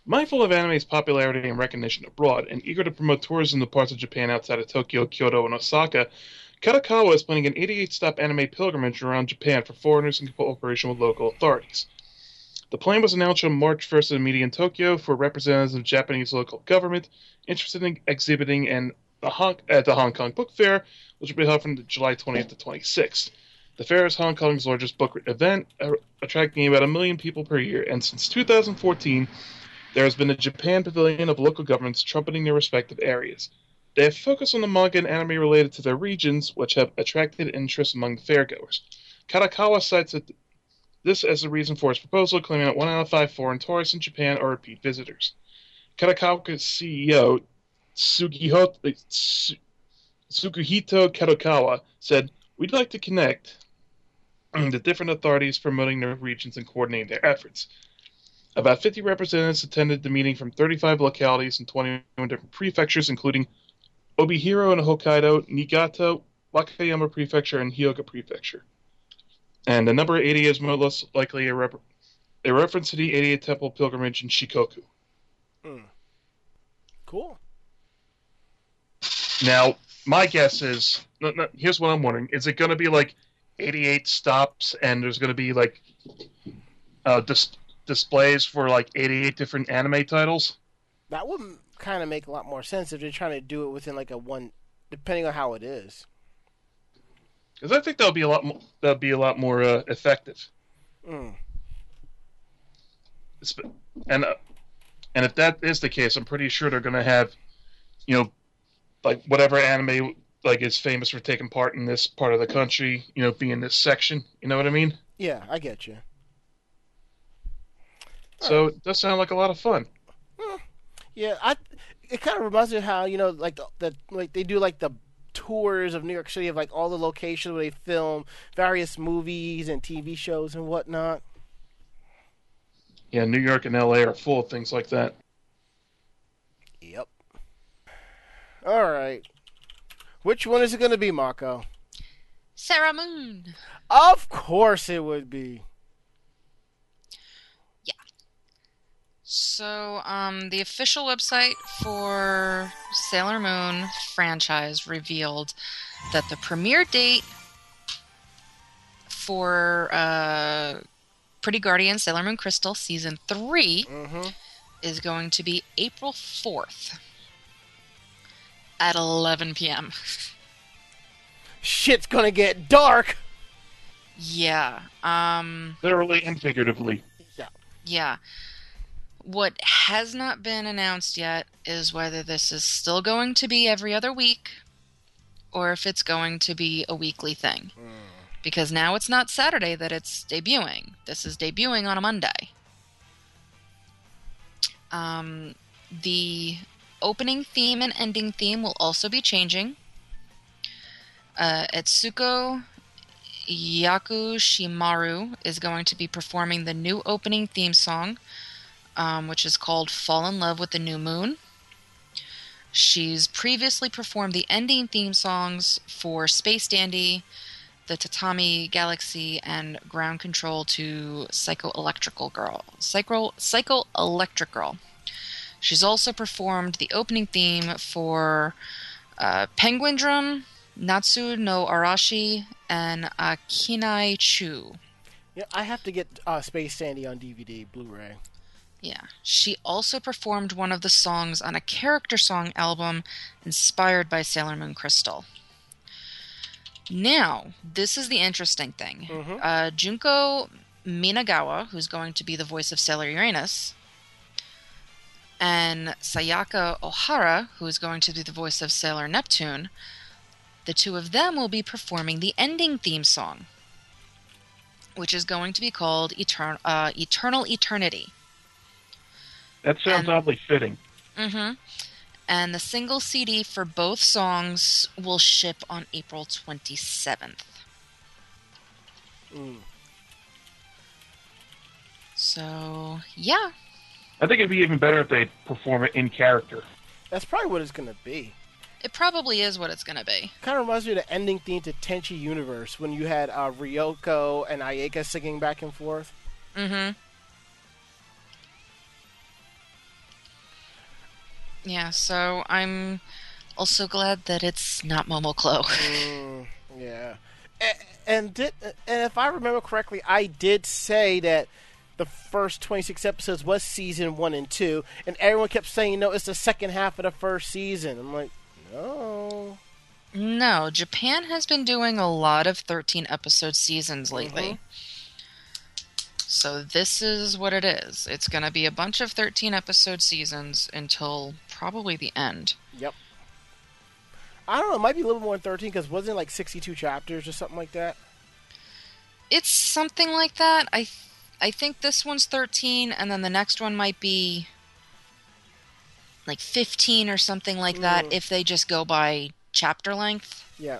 Mindful of anime's popularity and recognition abroad, and eager to promote tourism to parts of Japan outside of Tokyo, Kyoto, and Osaka, Katakawa is planning an 88-stop anime pilgrimage around Japan for foreigners in cooperation with local authorities. The plan was announced on March 1st at a meeting in Tokyo for representatives of Japanese local government interested in exhibiting at the Hong Kong Book Fair, which will be held from July 20th to 26th. The fair is Hong Kong's largest book event, attracting about 1 million people per year, and since 2014, there has been a Japan pavilion of local governments trumpeting their respective areas. They have focused on the manga and anime related to their regions, which have attracted interest among fairgoers. Katakawa cites this as the reason for his proposal, claiming that 1 out of 5 foreign tourists in Japan are repeat visitors. Katakawa's CEO, Tsukuhito Katakawa, said, "We'd like to connect the different authorities promoting their regions and coordinating their efforts." About 50 representatives attended the meeting from 35 localities and 21 different prefectures, including Obihiro in Hokkaido, Niigata, Wakayama Prefecture, and Hiogo Prefecture. And the number 80 is most likely a reference to the 88th Temple pilgrimage in Shikoku. Mm. Cool. Now, my guess is, here's what I'm wondering. Is it going to be like 88 stops and there's going to be like displays for like 88 different anime titles? That would kind of make a lot more sense if they're trying to do it within like a one, depending on how it is. Because I think that'll be a lot more. That'll be a lot more effective. Mm. And if that is the case, I'm pretty sure they're going to have, you know, like whatever anime like is famous for taking part in this part of the country, you know, be in this section. You know what I mean? Yeah, I get you. So it does sound like a lot of fun. Yeah, it kind of reminds me of how, you know, like they do like the tours of New York City of like all the locations where they film various movies and TV shows and whatnot. Yeah, New York and LA are full of things like that. Yep. All right. Which one is it going to be, Mako? Sarah Moon. Of course it would be. So, the official website for Sailor Moon franchise revealed that the premiere date for Pretty Guardian Sailor Moon Crystal Season 3 is going to be April 4th at 11 p.m. Shit's gonna get dark! Yeah. Literally and figuratively. Yeah. Yeah. What has not been announced yet is whether this is still going to be every other week or if it's going to be a weekly thing. Mm. Because now it's not Saturday that it's debuting. This is debuting on a Monday. The opening theme and ending theme will also be changing. Etsuko Yaku Shimaru is going to be performing the new opening theme song, which is called Fall in Love with the New Moon. She's previously performed the ending theme songs for Space Dandy, The Tatami Galaxy, and Ground Control to Psycho Electric Girl. She's also performed the opening theme for Penguin Drum, Natsu no Arashi, and Kinai Chu. Yeah, I have to get Space Dandy on DVD, Blu-ray. Yeah. She also performed one of the songs on a character song album inspired by Sailor Moon Crystal. Now, this is the interesting thing. Mm-hmm. Junko Minagawa, who's going to be the voice of Sailor Uranus, and Sayaka Ohara, who is going to be the voice of Sailor Neptune, the two of them will be performing the ending theme song, which is going to be called Eternal Eternity. That sounds oddly fitting. Mm-hmm. And the single CD for both songs will ship on April 27th. Mm. So, yeah. I think it'd be even better if they perform it in character. That's probably what it's going to be. It probably is what it's going to be. Kind of reminds me of the ending theme to Tenchi Universe when you had Ryoko and Ayaka singing back and forth. Mm-hmm. Yeah, so I'm also glad that it's not Momoclo. Yeah. And if I remember correctly, I did say that the first 26 episodes was season 1 and 2, and everyone kept saying, no, it's the second half of the first season. I'm like, no. No, Japan has been doing a lot of 13-episode seasons lately. Mm-hmm. So this is what it is. It's going to be a bunch of 13-episode seasons until probably the end. Yep. I don't know. It might be a little more than 13 because wasn't it like 62 chapters or something like that? It's something like that. I think this one's 13 and then the next one might be like 15 or something like that if they just go by chapter length. Yeah.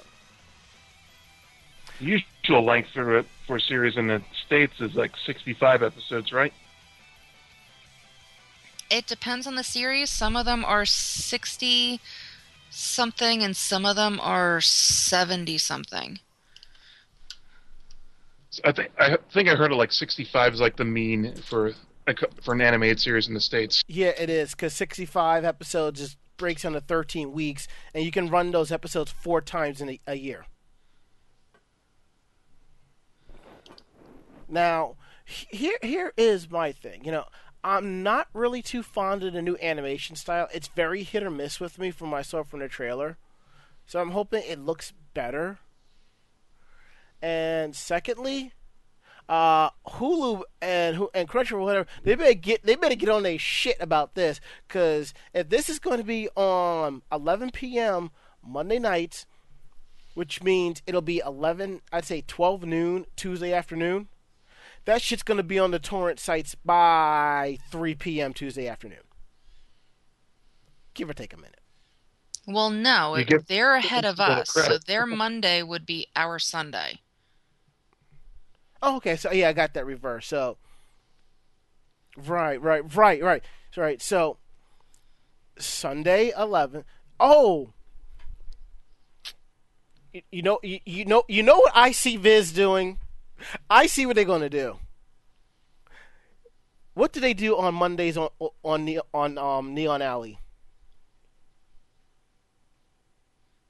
Usual length for a series in the States is like 65 episodes, right? It depends on the series. Some of them are 60-something, and some of them are 70-something. I think I heard of like 65 is like the mean for an animated series in the States. Yeah, it is, because 65 episodes just breaks down to 13 weeks, and you can run those episodes 4 times in a year. Now, here is my thing. You know, I'm not really too fond of the new animation style. It's very hit or miss with me from myself from the trailer. So I'm hoping it looks better. And secondly, Hulu and Crunchyroll, whatever, they better get on their shit about this, because if this is going to be on 11 p.m. Monday nights, which means it'll be 12 noon Tuesday afternoon. That shit's going to be on the torrent sites by 3 p.m. Tuesday afternoon. Give or take a minute. Well, no. They're ahead of us, so their Monday would be our Sunday. Oh, okay. So, yeah, I got that reversed. So, right. Right. So, Sunday, 11. Oh! You know what I see Viz doing? I see what they're going to do. What do they do on Mondays on Neon Alley?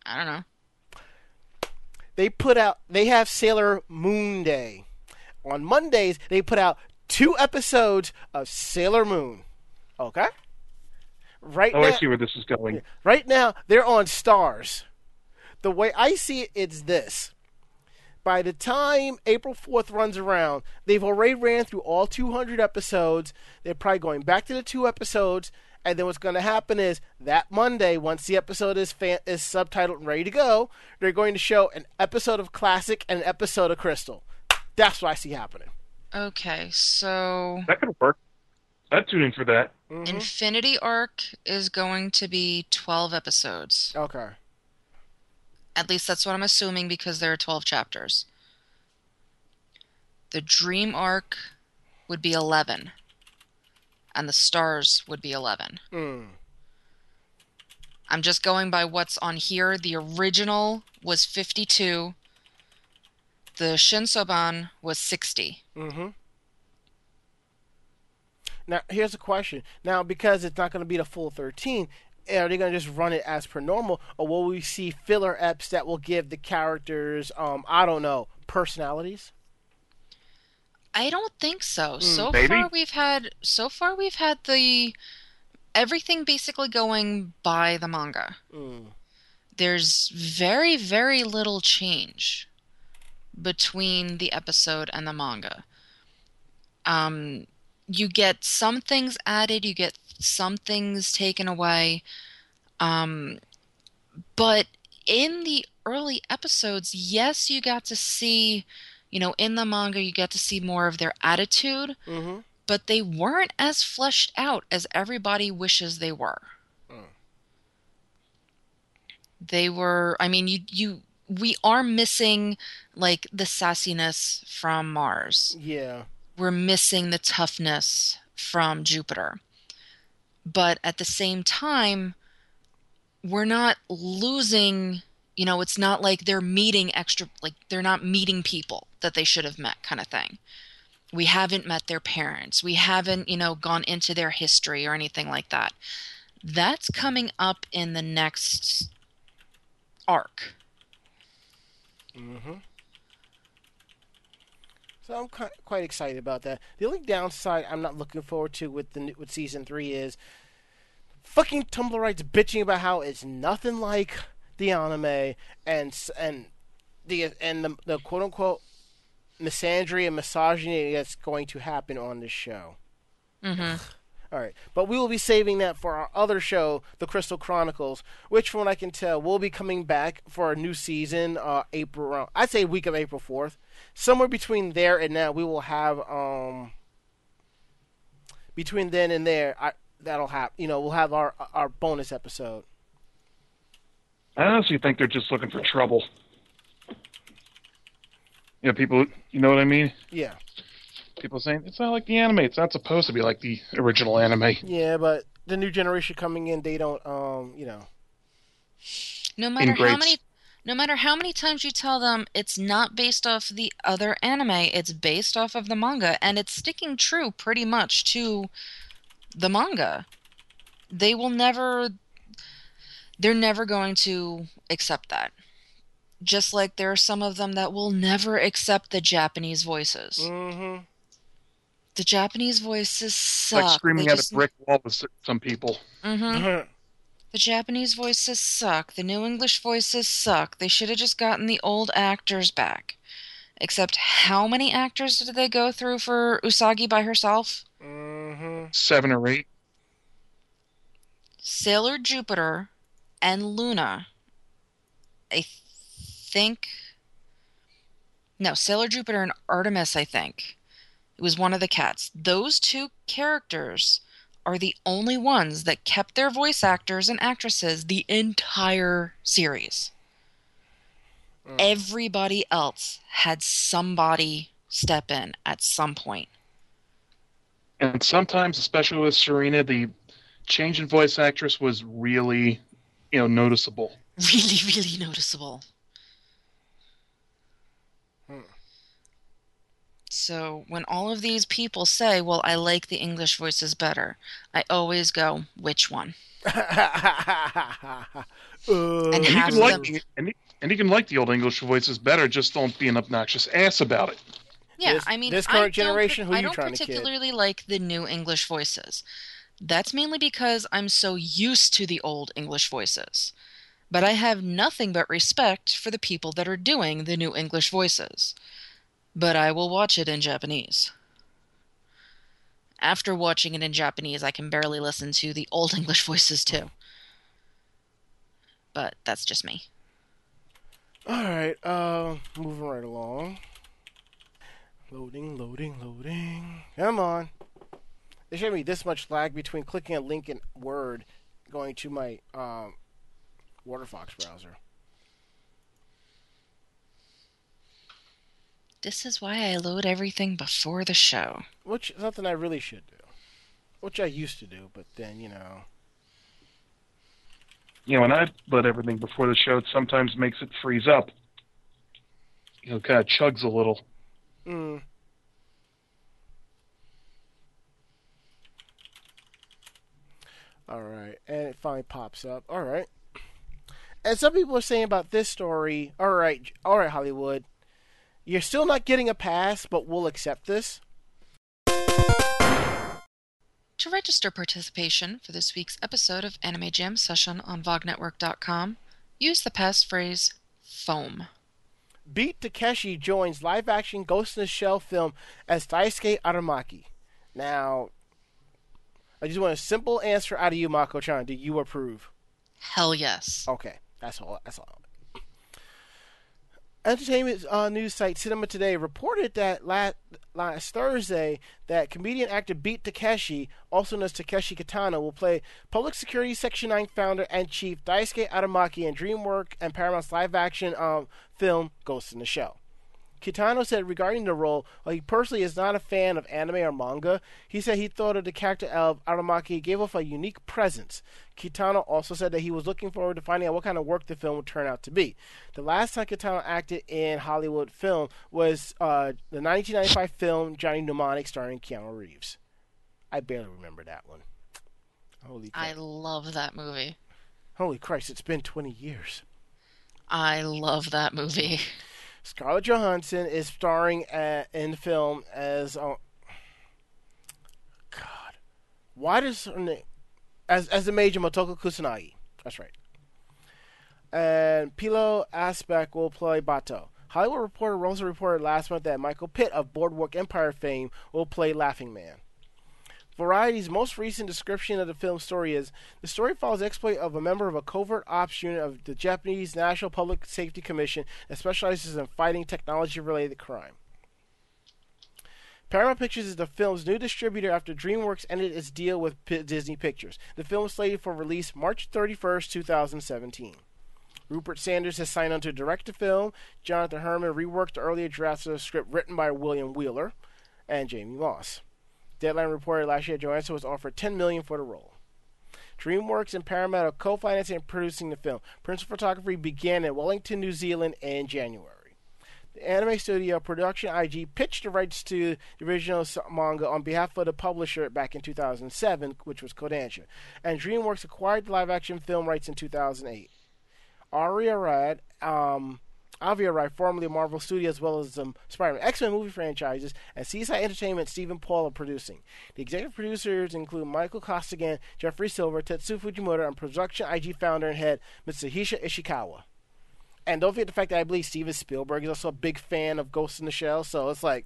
I don't know. They have Sailor Moon Day. On Mondays, they put out 2 episodes of Sailor Moon. Okay? I see where this is going. Right now, they're on Stars. The way I see it, it's this. By the time April 4th runs around, they've already ran through all 200 episodes. They're probably going back to the 2 episodes. And then what's going to happen is that Monday, once the episode is subtitled and ready to go, they're going to show an episode of Classic and an episode of Crystal. That's what I see happening. Okay, so... that could work. I'd tune in for that. Mm-hmm. Infinity Arc is going to be 12 episodes. Okay. At least that's what I'm assuming because there are 12 chapters. The dream arc would be 11. And the stars would be 11. I'm just going by what's on here. The original was 52. The Shinsoban was 60. Mm-hmm. Now, here's a question. Now, because it's not going to be the full 13, are they going to just run it as per normal? Or will we see filler eps that will give the characters, I don't know, personalities? I don't think so. So far we've had the everything basically going by the manga. There's very, very little change between the episode and the manga. You get some things added, you get some things taken away. But in the early episodes, yes, you got to see, you know, in the manga, you get to see more of their attitude, but they weren't as fleshed out as everybody wishes they were. They were, I mean, we are missing, like, the sassiness from Mars. Yeah. We're missing the toughness from Jupiter. But at the same time, we're not losing, you know, it's not like they're meeting they're not meeting people that they should have met kind of thing. We haven't met their parents. We haven't, you know, gone into their history or anything like that. That's coming up in the next arc. So I'm quite excited about that. The only downside I'm not looking forward to with season 3 is fucking Tumblrites bitching about how it's nothing like the anime and the quote unquote misandry and misogyny that's going to happen on this show. All right, but we will be saving that for our other show, The Crystal Chronicles, which, from what I can tell, will be coming back for a new season, April. I'd say week of April 4th, somewhere between there and now. We will have between then and there, that'll happen. You know, we'll have our bonus episode. I honestly think they're just looking for trouble. You know, people, you know what I mean? Yeah. People saying, it's not like the anime. It's not supposed to be like the original anime. Yeah, but the new generation coming in, they don't, you know. No matter how many times you tell them it's not based off the other anime, it's based off of the manga, and it's sticking true pretty much to the manga. They will never... They're never going to accept that. Just like there are some of them that will never accept the Japanese voices. The Japanese voices suck. Like screaming at a brick wall with some people. The Japanese voices suck. The New English voices suck. They should have just gotten the old actors back. Except how many actors did they go through for Usagi by herself? 7 or 8. Sailor Jupiter... and Luna, Sailor Jupiter and Artemis, I think. It was one of the cats. Those two characters are the only ones that kept their voice actors and actresses the entire series. Everybody else had somebody step in at some point. And sometimes, especially with Serena, the change in voice actress was really... you know, noticeable. Really, really noticeable. So when all of these people say, well, I like the English voices better, I always go, which one? And you can like the old English voices better, just don't be an obnoxious ass about it. Yeah, I mean, this current generation, who are you trying to kid? I don't particularly like the new English voices. That's mainly because I'm so used to the old English voices. But I have nothing but respect for the people that are doing the new English voices. But I will watch it in Japanese. After watching it in Japanese, I can barely listen to the old English voices too. But that's just me. Alright, moving right along. Loading. Come on. There shouldn't be this much lag between clicking a link in Word going to my Firefox browser. This is why I load everything before the show. Which is something I really should do. Which I used to do, but then, you know... You know, when I load everything before the show, it sometimes makes it freeze up. You know, kind of chugs a little. Mm. All right, and it finally pops up. All right. And some people are saying about this story, all right, Hollywood, you're still not getting a pass, but we'll accept this. To register participation for this week's episode of Anime Jam Session on vognetwork.com, use the passphrase FOAM. Beat Takeshi joins live-action Ghost in the Shell film as Daisuke Aramaki. Now, I just want a simple answer out of you, Mako-chan. Do you approve? Hell yes. Okay, that's all. Entertainment news site Cinema Today reported that last Thursday that comedian actor Beat Takeshi, also known as Takeshi Kitano, will play Public Security Section 9 founder and chief Daisuke Aramaki in DreamWorks and Paramount's live-action film Ghost in the Shell. Kitano said regarding the role, while he personally is not a fan of anime or manga, he said he thought that the character of Aramaki gave off a unique presence. Kitano also said that he was looking forward to finding out what kind of work the film would turn out to be. The last time Kitano acted in Hollywood film was the 1995 film Johnny Mnemonic starring Keanu Reeves. I barely remember that one. Holy crap. I love that movie. Holy Christ, it's been 20 years. I love that movie. Scarlett Johansson is starring in the film as God. Why does her name as the major Motoko Kusanagi? That's right. And Pilo Aspect will play Bato. Hollywood Reporter also reported last month that Michael Pitt of Boardwalk Empire fame will play Laughing Man. Variety's most recent description of the film's story is, the story follows the exploit of a member of a covert ops unit of the Japanese National Public Safety Commission that specializes in fighting technology-related crime. Paramount Pictures is the film's new distributor after DreamWorks ended its deal with Disney Pictures. The film is slated for release March 31st, 2017. Rupert Sanders has signed on to direct the film. Jonathan Herman reworked the earlier drafts of the script written by William Wheeler and Jamie Moss. Deadline reported last year Johansson was offered $10 million for the role. DreamWorks and Paramount are co-financing and producing the film. Principal photography began in Wellington, New Zealand in January. The anime studio Production IG pitched the rights to the original manga on behalf of the publisher back in 2007, which was Kodansha, and DreamWorks acquired the live-action film rights in 2008. Avi Arad, formerly Marvel Studios, as well as the Spider-Man X-Men movie franchises, and Seaside Entertainment's Steven Paul are producing. The executive producers include Michael Costigan, Jeffrey Silver, Tetsu Fujimoto, and Production IG founder and head, Mitsuhisha Ishikawa. And don't forget the fact that I believe Steven Spielberg is also a big fan of Ghost in the Shell, so it's like,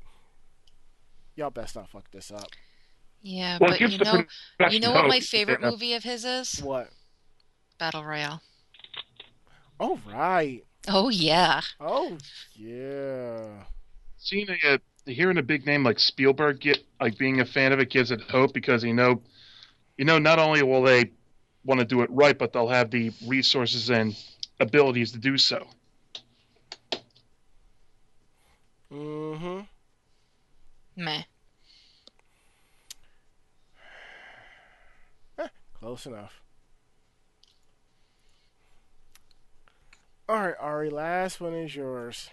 y'all best not fuck this up. Yeah, well, but you know what my favorite movie of his is? What? Battle Royale. Oh, right. Oh, yeah. Oh, yeah. Seeing hearing a big name like Spielberg being a fan of it gives it hope, because you know, not only will they want to do it right, but they'll have the resources and abilities to do so. Mm-hmm. Meh. Close enough. All right, Ari, last one is yours.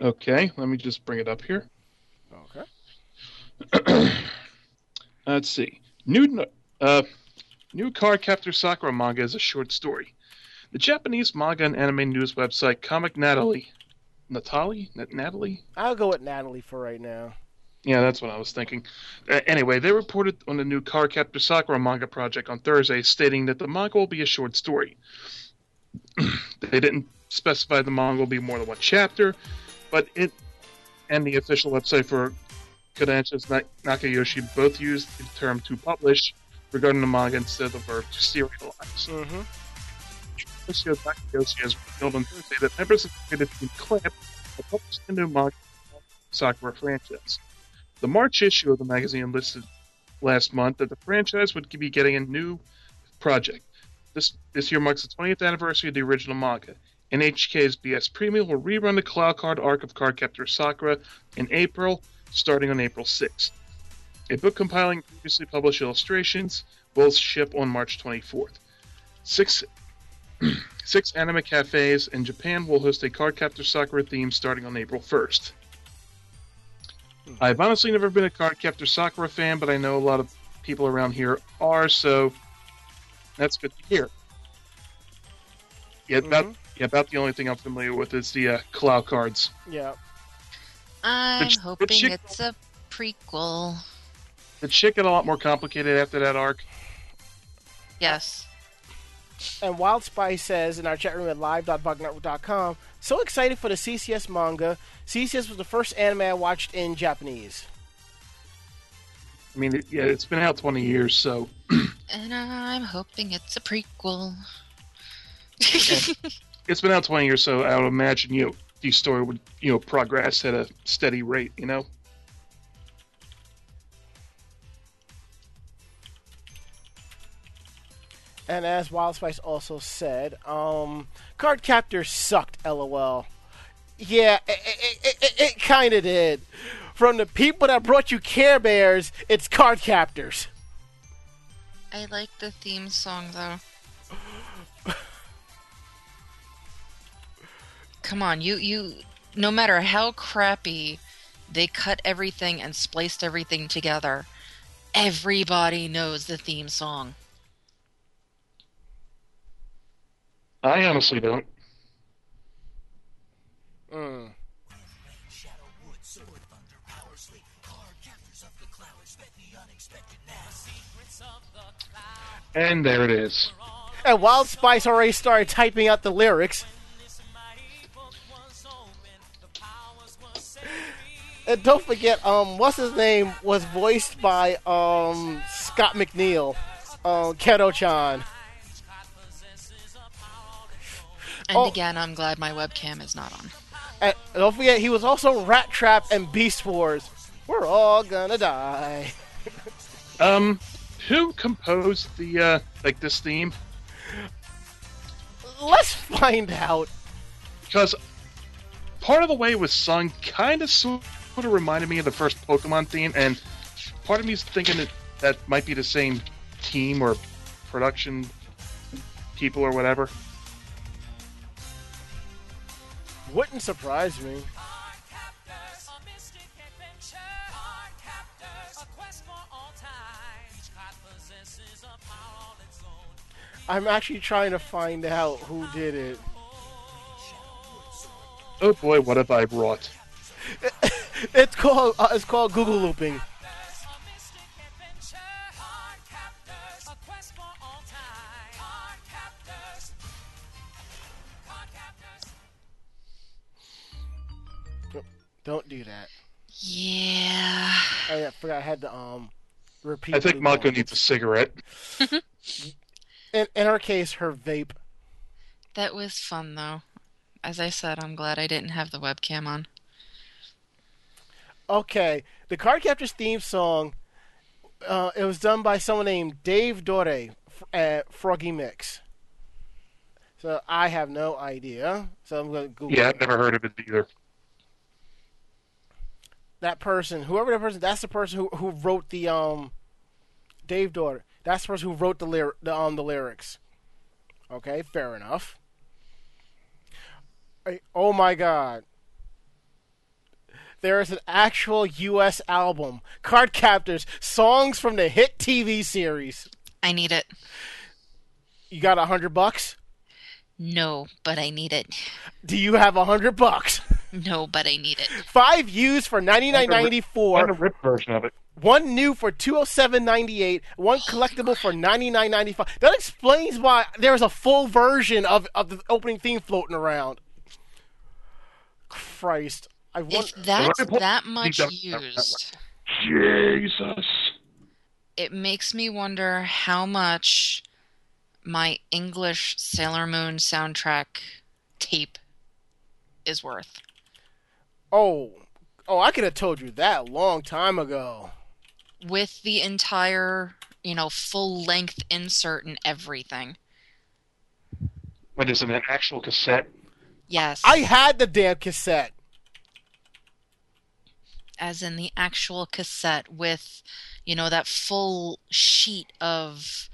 Okay, let me just bring it up here. Okay. Let's see. New Car Captor Sakura manga is a short story. The Japanese manga and anime news website Comic Natalie? I'll go with Natalie for right now. Yeah, that's what I was thinking. Anyway, they reported on the new Car Captor Sakura manga project on Thursday, stating that the manga will be a short story. They didn't specify the manga will be more than one chapter, but it and the official website for Kodansha's Nakayoshi both used the term to publish regarding the manga instead of the verb to serialize. Mm-hmm. Nakayoshi has revealed on Thursday that members of the creative team Clamp will publish the new manga Sakura franchise. The March issue of the magazine listed last month that the franchise would be getting a new project. This year marks the 20th anniversary of the original manga. NHK's BS Premium will rerun the Cloud Card arc of Cardcaptor Sakura in April, starting on April 6th. A book compiling previously published illustrations will ship on March 24th. Six anime cafes in Japan will host a Cardcaptor Sakura theme starting on April 1st. I've honestly never been a Cardcaptor Sakura fan, but I know a lot of people around here are, so that's good to hear. Yeah, about the only thing I'm familiar with is the Cloud cards. Yeah. I'm hoping it's a prequel. Did shit get a lot more complicated after that arc? Yes. And Wild Spice says in our chat room at live.vognetwork.com, so excited for the CCS manga. CCS was the first anime I watched in Japanese. I mean, yeah, it's been out 20 years, so... And I'm hoping it's a prequel. It's been out 20 years, so I would imagine, you know, the story would, you know, progress at a steady rate, you know? And as Wild Spice also said, Cardcaptor sucked, lol. Yeah, it kind of did. From the people that brought you Care Bears, it's Cardcaptors. I like the theme song, though. Come on, you. No matter how crappy they cut everything and spliced everything together, everybody knows the theme song. I honestly don't. And there it is. And Wild Spice already started typing out the lyrics. And don't forget, what's his name was voiced by Scott McNeil, Keto-chan. And again, I'm glad my webcam is not on. And don't forget, he was also Rat Trap and Beast Wars. We're all gonna die. Who composed the this theme? Let's find out. Because part of the way it was sung kind of sort of reminded me of the first Pokemon theme, and part of me is thinking that might be the same team or production people or whatever. Wouldn't surprise me. I'm actually trying to find out who did it. Oh boy, what have I brought? It's called Google Looping. Don't do that. Yeah. Oh, yeah, I forgot I had to repeat. I think Mako needs a cigarette. In our case, her vape. That was fun, though. As I said, I'm glad I didn't have the webcam on. Okay, the Cardcaptor's theme song. It was done by someone named Dave Dore at Froggy Mix. So I have no idea. So I'm gonna Google. Yeah, I've never heard of it either. That person, whoever that person, that's the person who wrote the Dave Dore. That's the person who wrote the lyrics. Okay, fair enough. Oh my God! There is an actual U.S. album, Cardcaptors, songs from the hit TV series. I need it. You got $100? No, but I need it. Do you have $100? No, but I need it. 5 used for $99.94. Find a rip version of it. 1 new for $207.98. 1 collectible for $99.95. That explains why there's a full version of the opening theme floating around. Christ. If that's that much used... Jesus. It makes me wonder how much my English Sailor Moon soundtrack tape is worth. Oh, I could have told you that a long time ago. With the entire, full-length insert and everything. What is it, an actual cassette? Yes. I had the damn cassette. As in the actual cassette with, you know, that full sheet of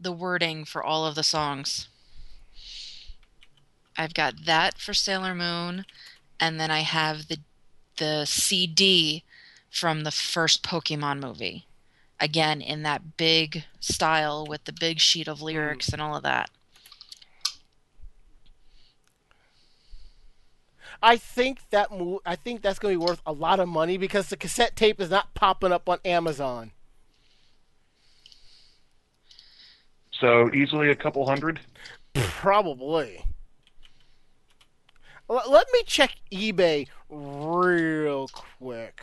the wording for all of the songs. I've got that for Sailor Moon, and then I have the CD from the first Pokemon movie. Again, in that big style with the big sheet of lyrics and all of that. I think that's going to be worth a lot of money because the cassette tape is not popping up on Amazon. So easily a couple hundred? Probably. Let me check eBay real quick.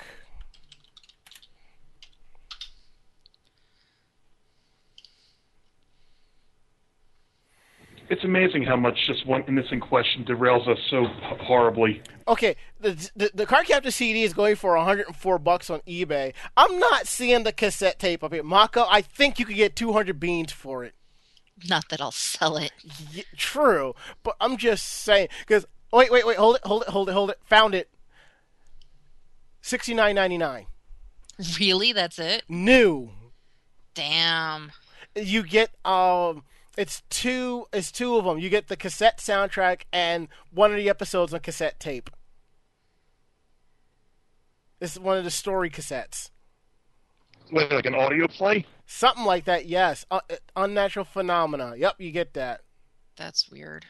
It's amazing how much just one innocent question derails us so horribly. Okay, the Card Captor CD is going for $104 on eBay. I'm not seeing the cassette tape up here. Mako, I think you could get 200 beans for it. Not that I'll sell it. Yeah, true, but I'm just saying. Because wait, hold it. Found it. $69.99. Really? That's it? New. Damn. You get It's two of them. You get the cassette soundtrack and one of the episodes on cassette tape. This is one of the story cassettes. What, like an audio play? Something like that, yes. Unnatural Phenomena. Yep, you get that. That's weird.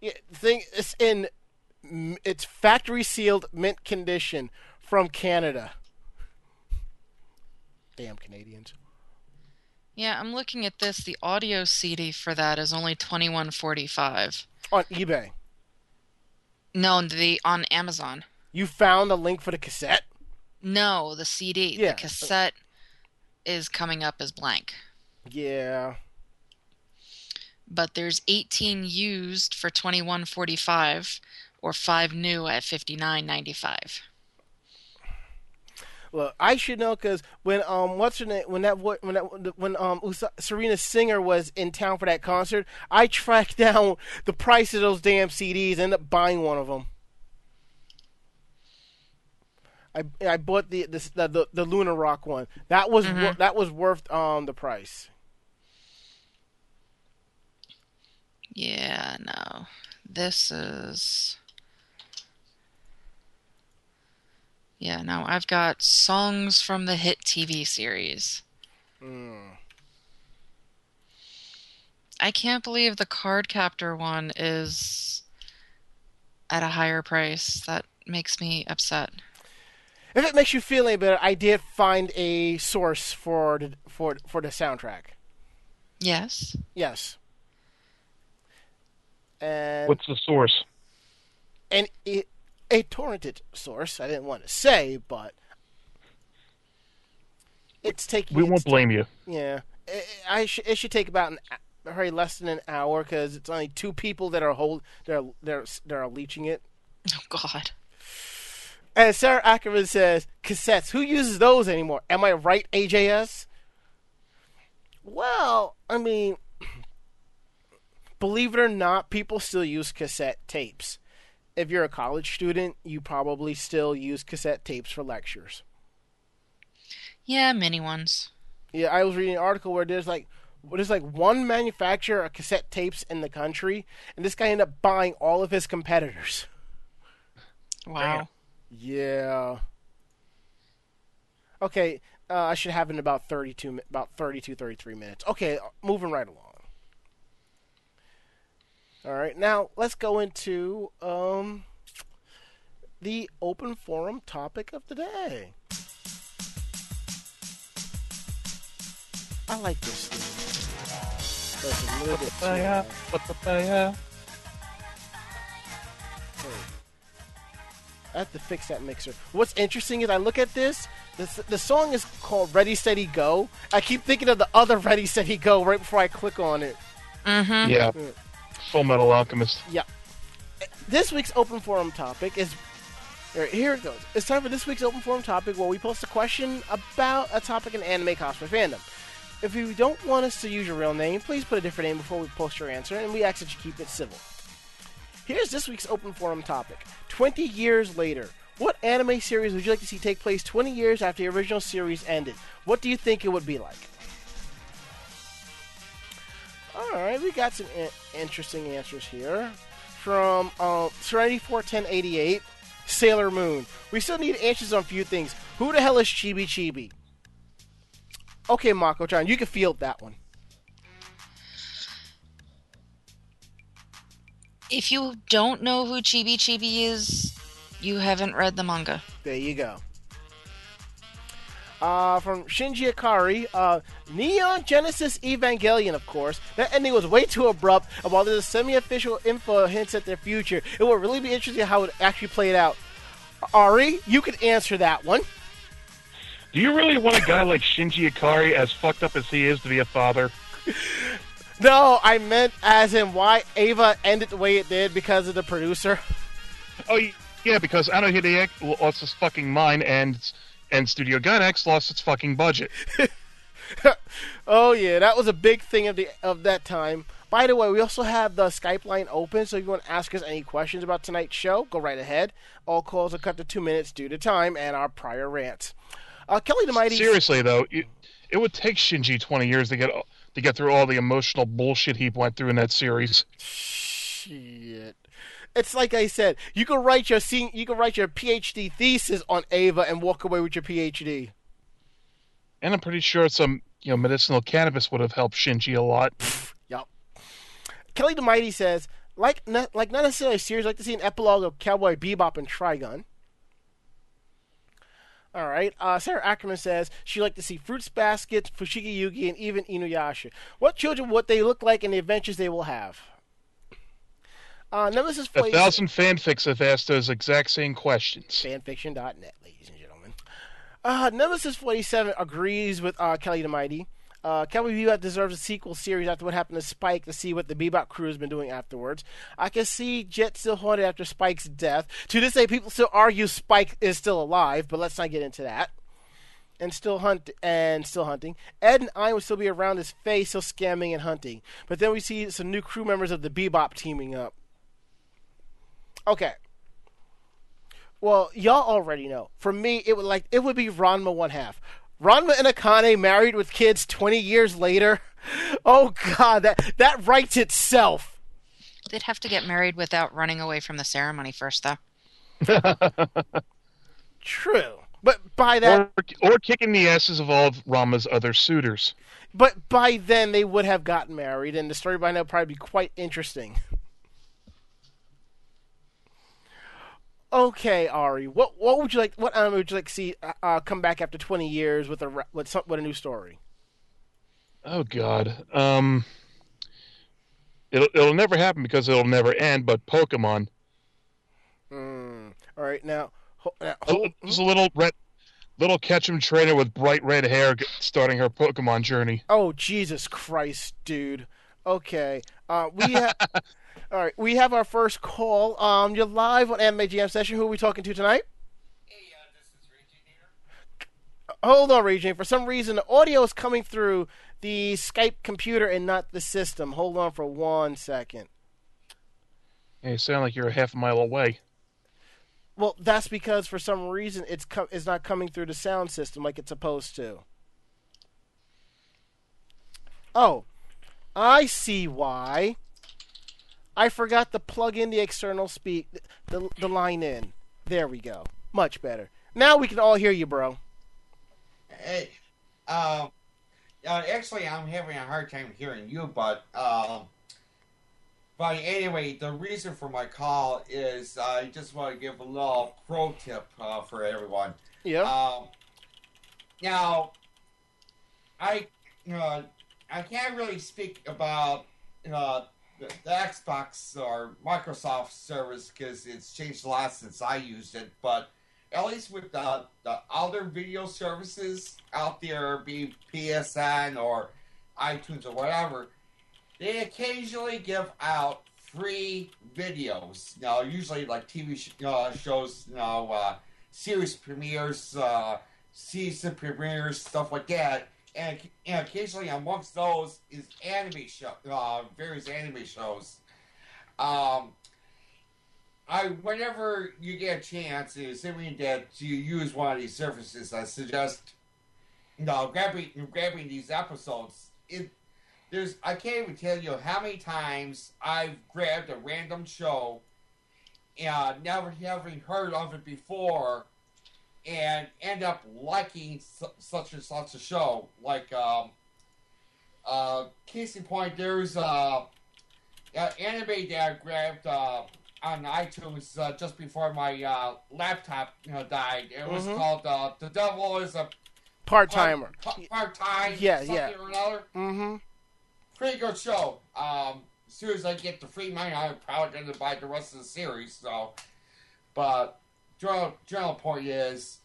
Yeah, it's factory sealed, mint condition from Canada. Damn Canadians. Yeah, I'm looking at this. The audio CD for that is only $21.45 on eBay. No, on Amazon. You found the link for the cassette? No, the CD. Yeah. The cassette is coming up as blank. Yeah. But there's 18 used for $21.45, or 5 new at $59.95. Look, I should know because when Serena Singer was in town for that concert, I tracked down the price of those damn CDs and ended up buying one of them. I bought the Lunar Rock one. That was that was worth the price. Yeah, no, this is. Yeah, no, I've got songs from the hit TV series. Mm. I can't believe the Card Captor one is at a higher price. That makes me upset. If it makes you feel any better, I did find a source for the soundtrack. Yes. Yes. And what's the source? And it. A torrented source. I didn't want to say, but it's taking. We won't blame you. Yeah, it should take about probably less than an hour because it's only two people that are that are leeching it. Oh God! And Sarah Ackerman says, "Cassettes. Who uses those anymore? Am I right, AJS?" Well, I mean, believe it or not, people still use cassette tapes. If you're a college student, you probably still use cassette tapes for lectures. Yeah, many ones. Yeah, I was reading an article where there's like one manufacturer of cassette tapes in the country, and this guy ended up buying all of his competitors. Wow. Yeah. Okay, I should have in about 33 minutes. Okay, moving right along. All right, now let's go into the open forum topic of the day. I like this thing. That's a little bit fire, fire. I have to fix that mixer. What's interesting is I look at this. The song is called Ready, Steady, Go. I keep thinking of the other Ready, Steady, Go right before I click on it. Mm-hmm. Yeah. Full Metal Alchemist. Yeah. This week's open forum topic is... Here it goes. It's time for this week's open forum topic where we post a question about a topic in anime cosplay fandom. If you don't want us to use your real name, please put a different name before we post your answer, and we ask that you keep it civil. Here's this week's open forum topic. 20 years later. What anime series would you like to see take place 20 years after the original series ended? What do you think it would be like? Alright, we got some interesting answers here. From Serenity 41088, Sailor Moon. We still need answers on a few things. Who the hell is Chibi Chibi? Okay, Mako-chan, you can field that one. If you don't know who Chibi Chibi is, you haven't read the manga. There you go. From Shinji Ikari, Neon Genesis Evangelion, of course. That ending was way too abrupt, and while there's a semi-official info hints at their future, it will really be interesting how it actually played out. Ari, you could answer that one. Do you really want a guy like Shinji Ikari, as fucked up as he is, to be a father? No, I meant as in why Ava ended the way it did because of the producer. Oh, yeah, because Ano Hideaki lost his fucking mind, and Studio Gainax lost its fucking budget. Oh yeah, that was a big thing of that time. By the way, we also have the Skype line open, so if you want to ask us any questions about tonight's show, go right ahead. All calls are cut to 2 minutes due to time and our prior rants. Kelly the Mighty. Seriously though, it would take Shinji 20 years to get through all the emotional bullshit he went through in that series. Shit. It's like I said, you can write your PhD thesis on Ava and walk away with your PhD. And I'm pretty sure some, medicinal cannabis would have helped Shinji a lot. Yep. Kelly the Mighty says, not necessarily a series, I'd like to see an epilogue of Cowboy Bebop and Trigun. All right. Sarah Ackerman says she'd like to see Fruits Basket, Fushigi Yugi, and even Inuyasha. What children would they look like and the adventures they will have? Nemesis Flays. 1,000 fanfics have asked those exact same questions. Fanfiction.net, ladies and gentlemen. Nemesis 47 agrees with Kelly the Mighty. Cowboy Bebop deserves a sequel series after what happened to Spike to see what the Bebop crew has been doing afterwards. I can see Jet still haunted after Spike's death. To this day, people still argue Spike is still alive, but let's not get into that. And still hunting. Ed and I would still be around his face, still scamming and hunting. But then we see some new crew members of the Bebop teaming up. Okay. Well, y'all already know. For me, it would be Ranma 1/2. Ranma and Akane married with kids 20 years later. Oh god, that writes itself. They'd have to get married without running away from the ceremony first, though. True. But by that or kicking the asses of all of Ranma's other suitors. But by then they would have gotten married, and the story by now would probably be quite interesting. Okay, Ari, what would you like? What anime would you like to see come back after 20 years with a new story? Oh God, it'll never happen because it'll never end. But Pokemon. All right, now there's a little Ketchum trainer with bright red hair starting her Pokemon journey. Oh Jesus Christ, dude. Okay, we have. All right, we have our first call. You're live on Anime Jam Session. Who are we talking to tonight? Hey, this is Regine here. Hold on, Regine. For some reason, the audio is coming through the Skype computer and not the system. Hold on for 1 second. Hey, you sound like you're a half a mile away. Well, that's because for some reason it's not coming through the sound system like it's supposed to. Oh, I see why. I forgot to plug in the external the line in. There we go. Much better. Now we can all hear you, bro. Hey, actually, I'm having a hard time hearing you, but anyway, the reason for my call is I just want to give a little pro tip for everyone. Yeah. Now, I can't really speak about the Xbox or Microsoft service because it's changed a lot since I used it, but at least with the other video services out there, be PSN or iTunes or whatever, they occasionally give out free videos. Now, usually like TV shows, series premieres, season premieres, stuff like that. and occasionally amongst those is anime show, various anime shows. Whenever you get a chance, assuming that you use one of these services, I suggest grabbing these episodes. I can't even tell you how many times I've grabbed a random show and never having heard of it before, and end up liking such and such a show. Like, case in point, there's an anime that I grabbed on iTunes just before my laptop died. It was called "The Devil Is a Part-Timer." Part-time, yeah. Or another. Mm-hmm. Pretty good show. As soon as I get the free money, I'm probably going to buy the rest of the series. So, but general point is,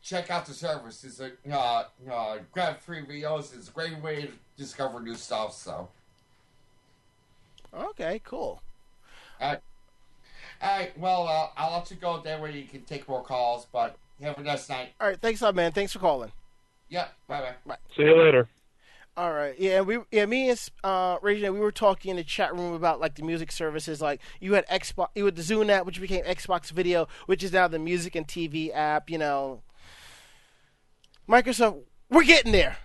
check out the service. It's a grab free videos. It's a great way to discover new stuff. So, okay, cool. All right. Well, I'll let you go. That way you can take more calls. But have a nice night. All right. Thanks a lot, man. Thanks for calling. Yeah. Bye. Bye. See you later. All right, me and Regina, we were talking in the chat room about like the music services. Like you had Xbox, you had the Zune app, which became Xbox Video, which is now the music and TV app. You know, Microsoft, we're getting there,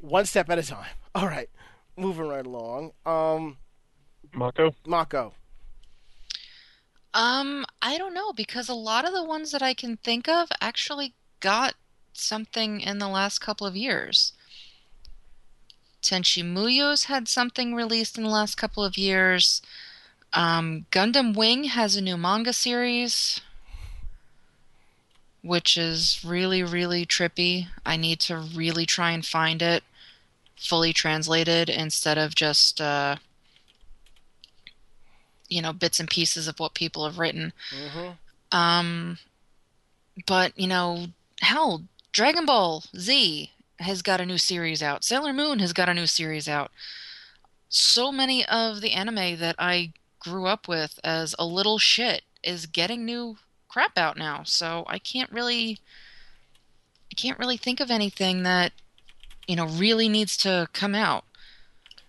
one step at a time. All right, moving right along. Mako. I don't know, because a lot of the ones that I can think of actually got something in the last couple of years. Tenchi Muyo's had something released in the last couple of years. Gundam Wing has a new manga series, which is really, really trippy. I need to really try and find it fully translated instead of just, bits and pieces of what people have written. Mm-hmm. But, hell, Dragon Ball Z has got a new series out. Sailor Moon has got a new series out. So many of the anime that I grew up with as a little shit is getting new crap out now. So I can't really think of anything that, really needs to come out.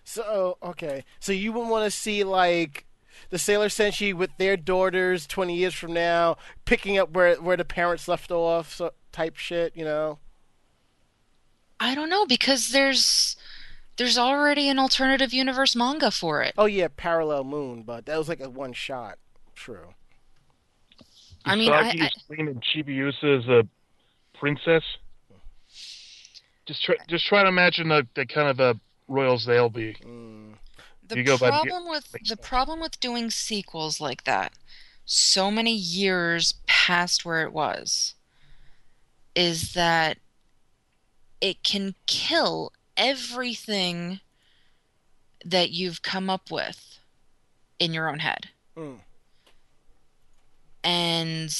So, okay. So you would want to see like the Sailor Senshi with their daughters 20 years from now, picking up where the parents left off, so, type shit, I don't know, because there's already an alternative universe manga for it. Oh yeah, Parallel Moon, but that was like a one shot. True. I mean, Chibiusa is a princess. Just try to imagine the kind of royals they'll be. Mm. The problem with doing sequels like that, so many years past where it was, is that it can kill everything that you've come up with in your own head. Mm. And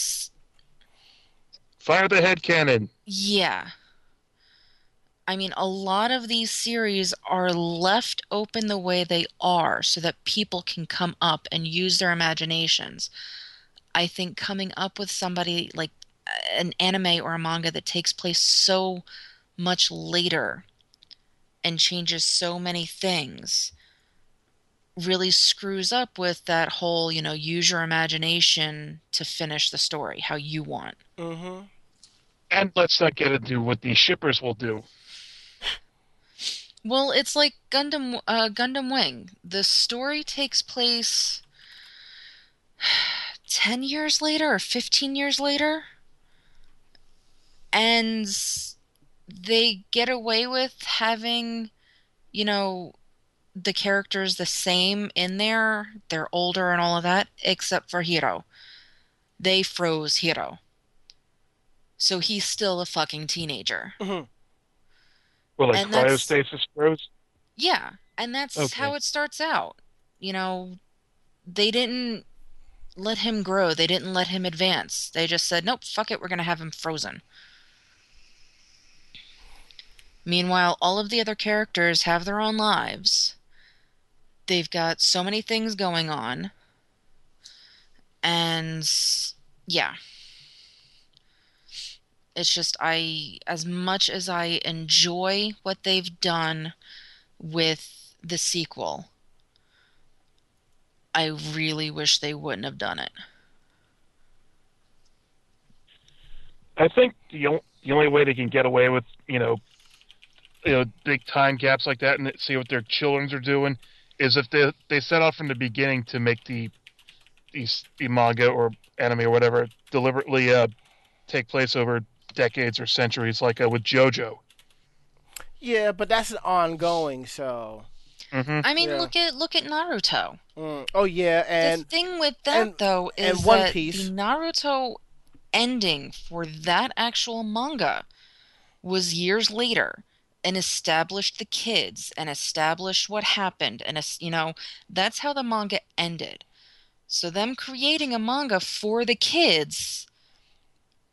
fire the headcanon. Yeah. I mean, a lot of these series are left open the way they are so that people can come up and use their imaginations. I think coming up with somebody like an anime or a manga that takes place so much later and changes so many things really screws up with that whole, use your imagination to finish the story how you want. Mm-hmm. And let's not get into what the shippers will do. Well, it's like Gundam Wing. The story takes place 10 years later or 15 years later. And they get away with having, the characters the same in there. They're older and all of that, except for Hiro. They froze Hiro. So he's still a fucking teenager. Mm-hmm. Well, like cryostasis froze? Yeah, and that's how it starts out. They didn't let him grow. They didn't let him advance. They just said, nope, fuck it, we're going to have him frozen. Meanwhile, all of the other characters have their own lives. They've got so many things going on. And, yeah. It's just as much as I enjoy what they've done with the sequel, I really wish they wouldn't have done it. I think the only way they can get away with, big time gaps like that and see what their children are doing is if they set off from the beginning to make the manga or anime or whatever deliberately take place over decades or centuries, like with JoJo. Yeah, but that's an ongoing, so... Mm-hmm. I mean, look at Naruto. Mm. Oh, yeah, and... The thing with that, though, is that One Piece. The Naruto ending for that actual manga was years later and established the kids and established what happened. And, that's how the manga ended. So them creating a manga for the kids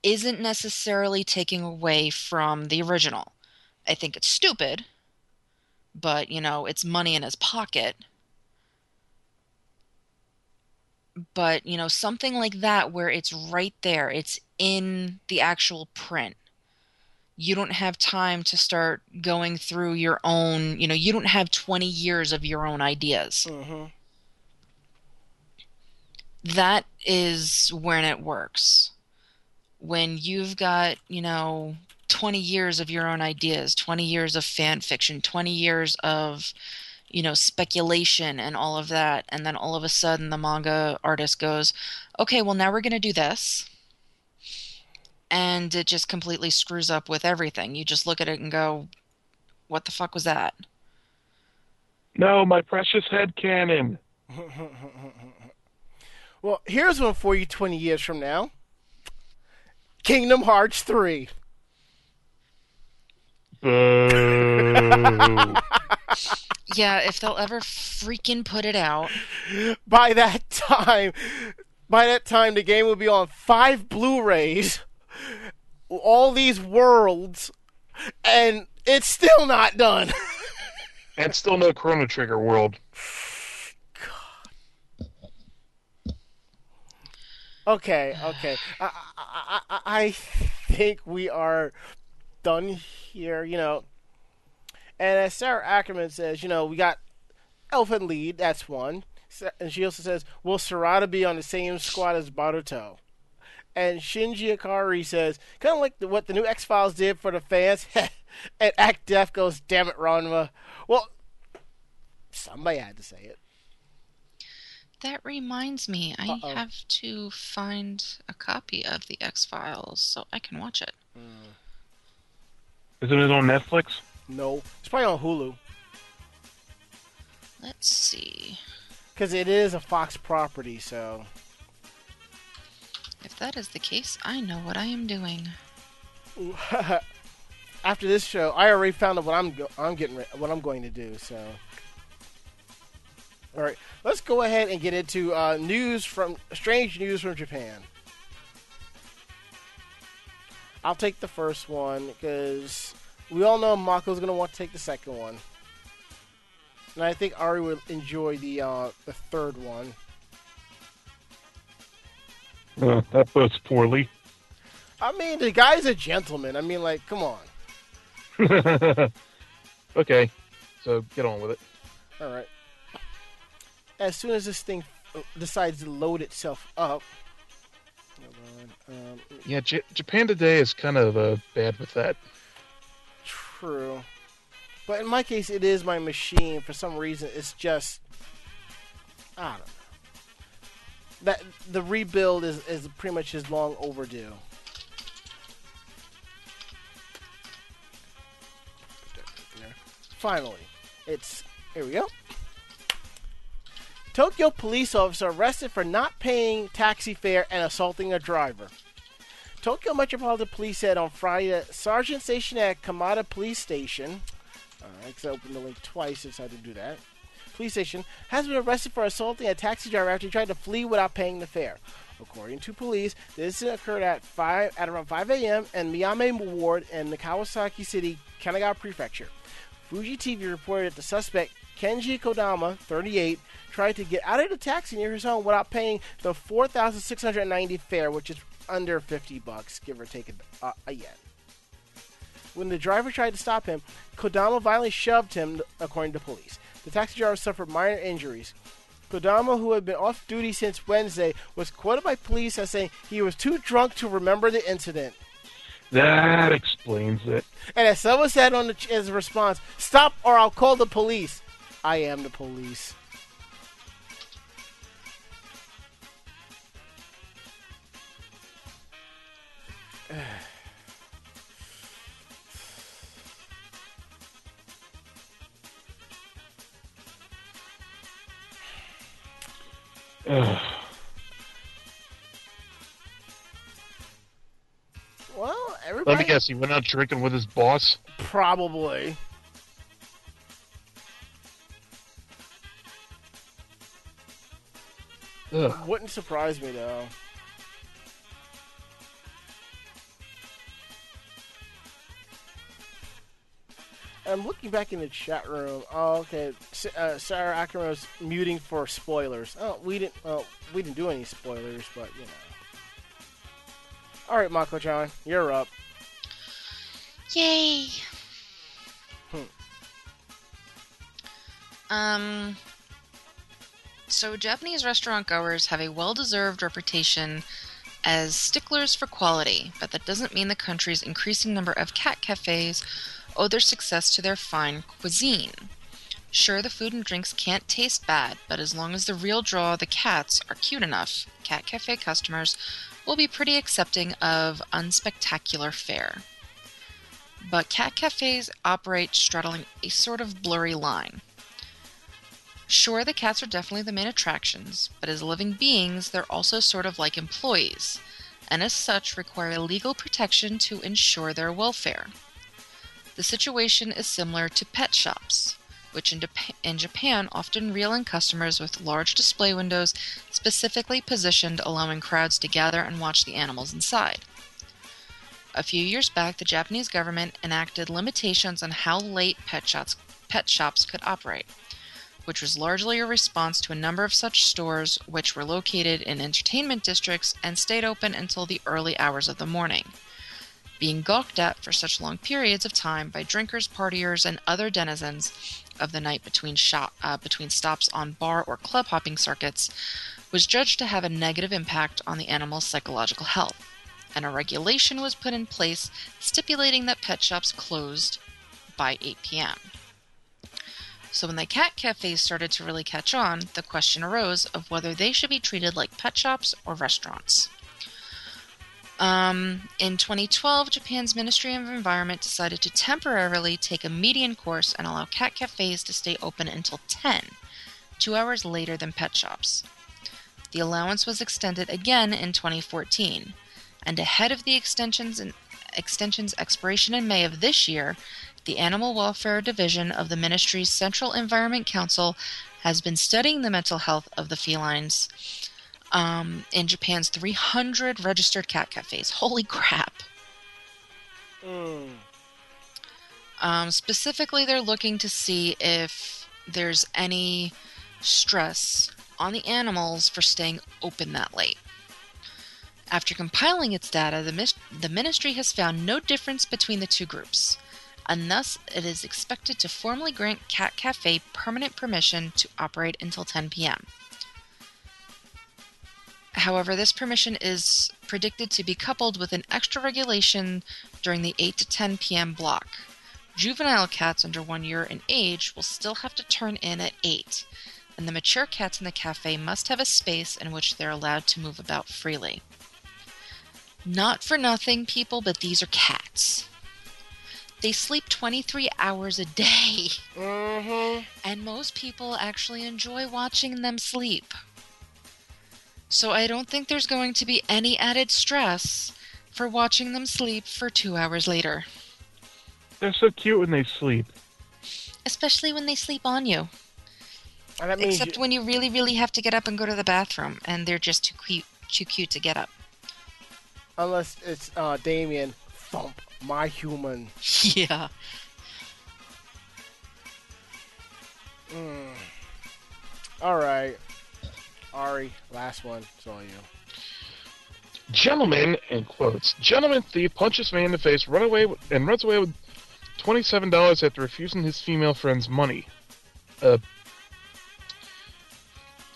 isn't necessarily taking away from the original. I think it's stupid, but, it's money in his pocket. But, something like that where it's right there. It's in the actual print. You don't have time to start going through your own, you don't have 20 years of your own ideas. Mm-hmm. That is when it works. When you've got, 20 years of your own ideas, 20 years of fan fiction, 20 years of, speculation and all of that. And then all of a sudden the manga artist goes, okay, well now we're going to do this. And it just completely screws up with everything. You just look at it and go, what the fuck was that? No, my precious headcanon. Well, here's one for you 20 years from now. Kingdom Hearts 3. Yeah, if they'll ever freaking put it out. By that time, the game will be on 5 Blu-rays, all these worlds, and it's still not done. And still no Chrono Trigger world. God. Okay. I think we are done here, And as Sarah Ackerman says, we got Elfin Lied, that's one. And she also says, will Sarada be on the same squad as Baruto? And Shinji Ikari says, kind of like what the new X-Files did for the fans. And Act Def goes, damn it, Ranma. Well, somebody had to say it. That reminds me, I have to find a copy of the X-Files so I can watch it. Mm. Isn't it on Netflix? No. It's probably on Hulu. Let's see. Because it is a Fox property, so... If that is the case, I know what I am doing. After this show, I already found out what I'm going to do, so... Alright, let's go ahead and get into strange news from Japan. I'll take the first one, because we all know Mako's going to want to take the second one. And I think Ari would enjoy the third one. That bodes poorly. I mean, the guy's a gentleman. I mean, like, come on. Okay, so get on with it. All right. As soon as this thing decides to load itself up... Japan today is kind of bad with that. True. But in my case, it is my machine. For some reason, it's just... I don't know. The rebuild is pretty much as long overdue. Finally. Here we go. Tokyo police officer arrested for not paying taxi fare and assaulting a driver. Tokyo Metropolitan Police said on Friday that sergeant stationed at Kamada Police Station, because I opened the link twice, I had to do that, police station, has been arrested for assaulting a taxi driver after he tried to flee without paying the fare. According to police, this occurred at around 5 a.m. in Miyame Ward in the Kawasaki City, Kanagawa Prefecture. Fuji TV reported that the suspect, Kenji Kodama, 38, tried to get out of the taxi near his home without paying the 4,690 fare, which is under $50, give or take a yen. When the driver tried to stop him, Kodama violently shoved him, according to police. The taxi driver suffered minor injuries. Kodama, who had been off duty since Wednesday, was quoted by police as saying he was too drunk to remember the incident. That explains it. And as someone said on his response, "Stop or I'll call the police." I am the police. Well, everybody... Let me guess, he went out drinking with his boss? Probably. Ugh. Wouldn't surprise me, though. I'm looking back in the chat room. Oh, okay. Sarah Ackerman was muting for spoilers. Oh, we didn't do any spoilers, but you know. All right, Mako-chan, you're up. Yay. So Japanese restaurant goers have a well-deserved reputation as sticklers for quality, but that doesn't mean the country's increasing number of cat cafes owe their success to their fine cuisine. Sure, the food and drinks can't taste bad, but as long as the real draw, the cats, are cute enough, cat cafe customers will be pretty accepting of unspectacular fare. But cat cafes operate straddling a sort of blurry line. Sure, the cats are definitely the main attractions, but as living beings, they're also sort of like employees, and as such require legal protection to ensure their welfare. The situation is similar to pet shops, which in Japan often reel in customers with large display windows specifically positioned, allowing crowds to gather and watch the animals inside. A few years back, the Japanese government enacted limitations on how late pet shops could operate, which was largely a response to a number of such stores which were located in entertainment districts and stayed open until the early hours of the morning, being gawked at for such long periods of time by drinkers, partiers, and other denizens of the night between stops on bar or club hopping circuits, was judged to have a negative impact on the animal's psychological health, and a regulation was put in place stipulating that pet shops closed by 8 p.m. So when the cat cafes started to really catch on, the question arose of whether they should be treated like pet shops or restaurants. In 2012, Japan's Ministry of Environment decided to temporarily take a median course and allow cat cafes to stay open until 10, 2 hours later than pet shops. The allowance was extended again in 2014, and ahead of the extension's expiration in May of this year, the Animal Welfare Division of the Ministry's Central Environment Council has been studying the mental health of the felines in Japan's 300 registered cat cafes. Holy crap. Specifically, they're looking to see if there's any stress on the animals for staying open that late. After compiling its data, the ministry has found no difference between the two groups, and thus it is expected to formally grant Cat Cafe permanent permission to operate until 10 p.m. However, this permission is predicted to be coupled with an extra regulation during the 8 to 10 p.m. block. Juvenile cats under 1 year in age will still have to turn in at 8, and the mature cats in the cafe must have a space in which they're allowed to move about freely. Not for nothing, people, but these are cats. They sleep 23 hours a day. Mm-hmm. And most people actually enjoy watching them sleep. So I don't think there's going to be any added stress for watching them sleep for 2 hours later. They're so cute when they sleep. Especially when they sleep on you. And that means except when you really, really have to get up and go to the bathroom, and they're just too cute to get up. Unless it's Damien. Thump, my human. Yeah. All right. Ari, last one. It's all you. Gentleman, in quotes, gentleman thief punches man in the face, runs away with $27 after refusing his female friend's money.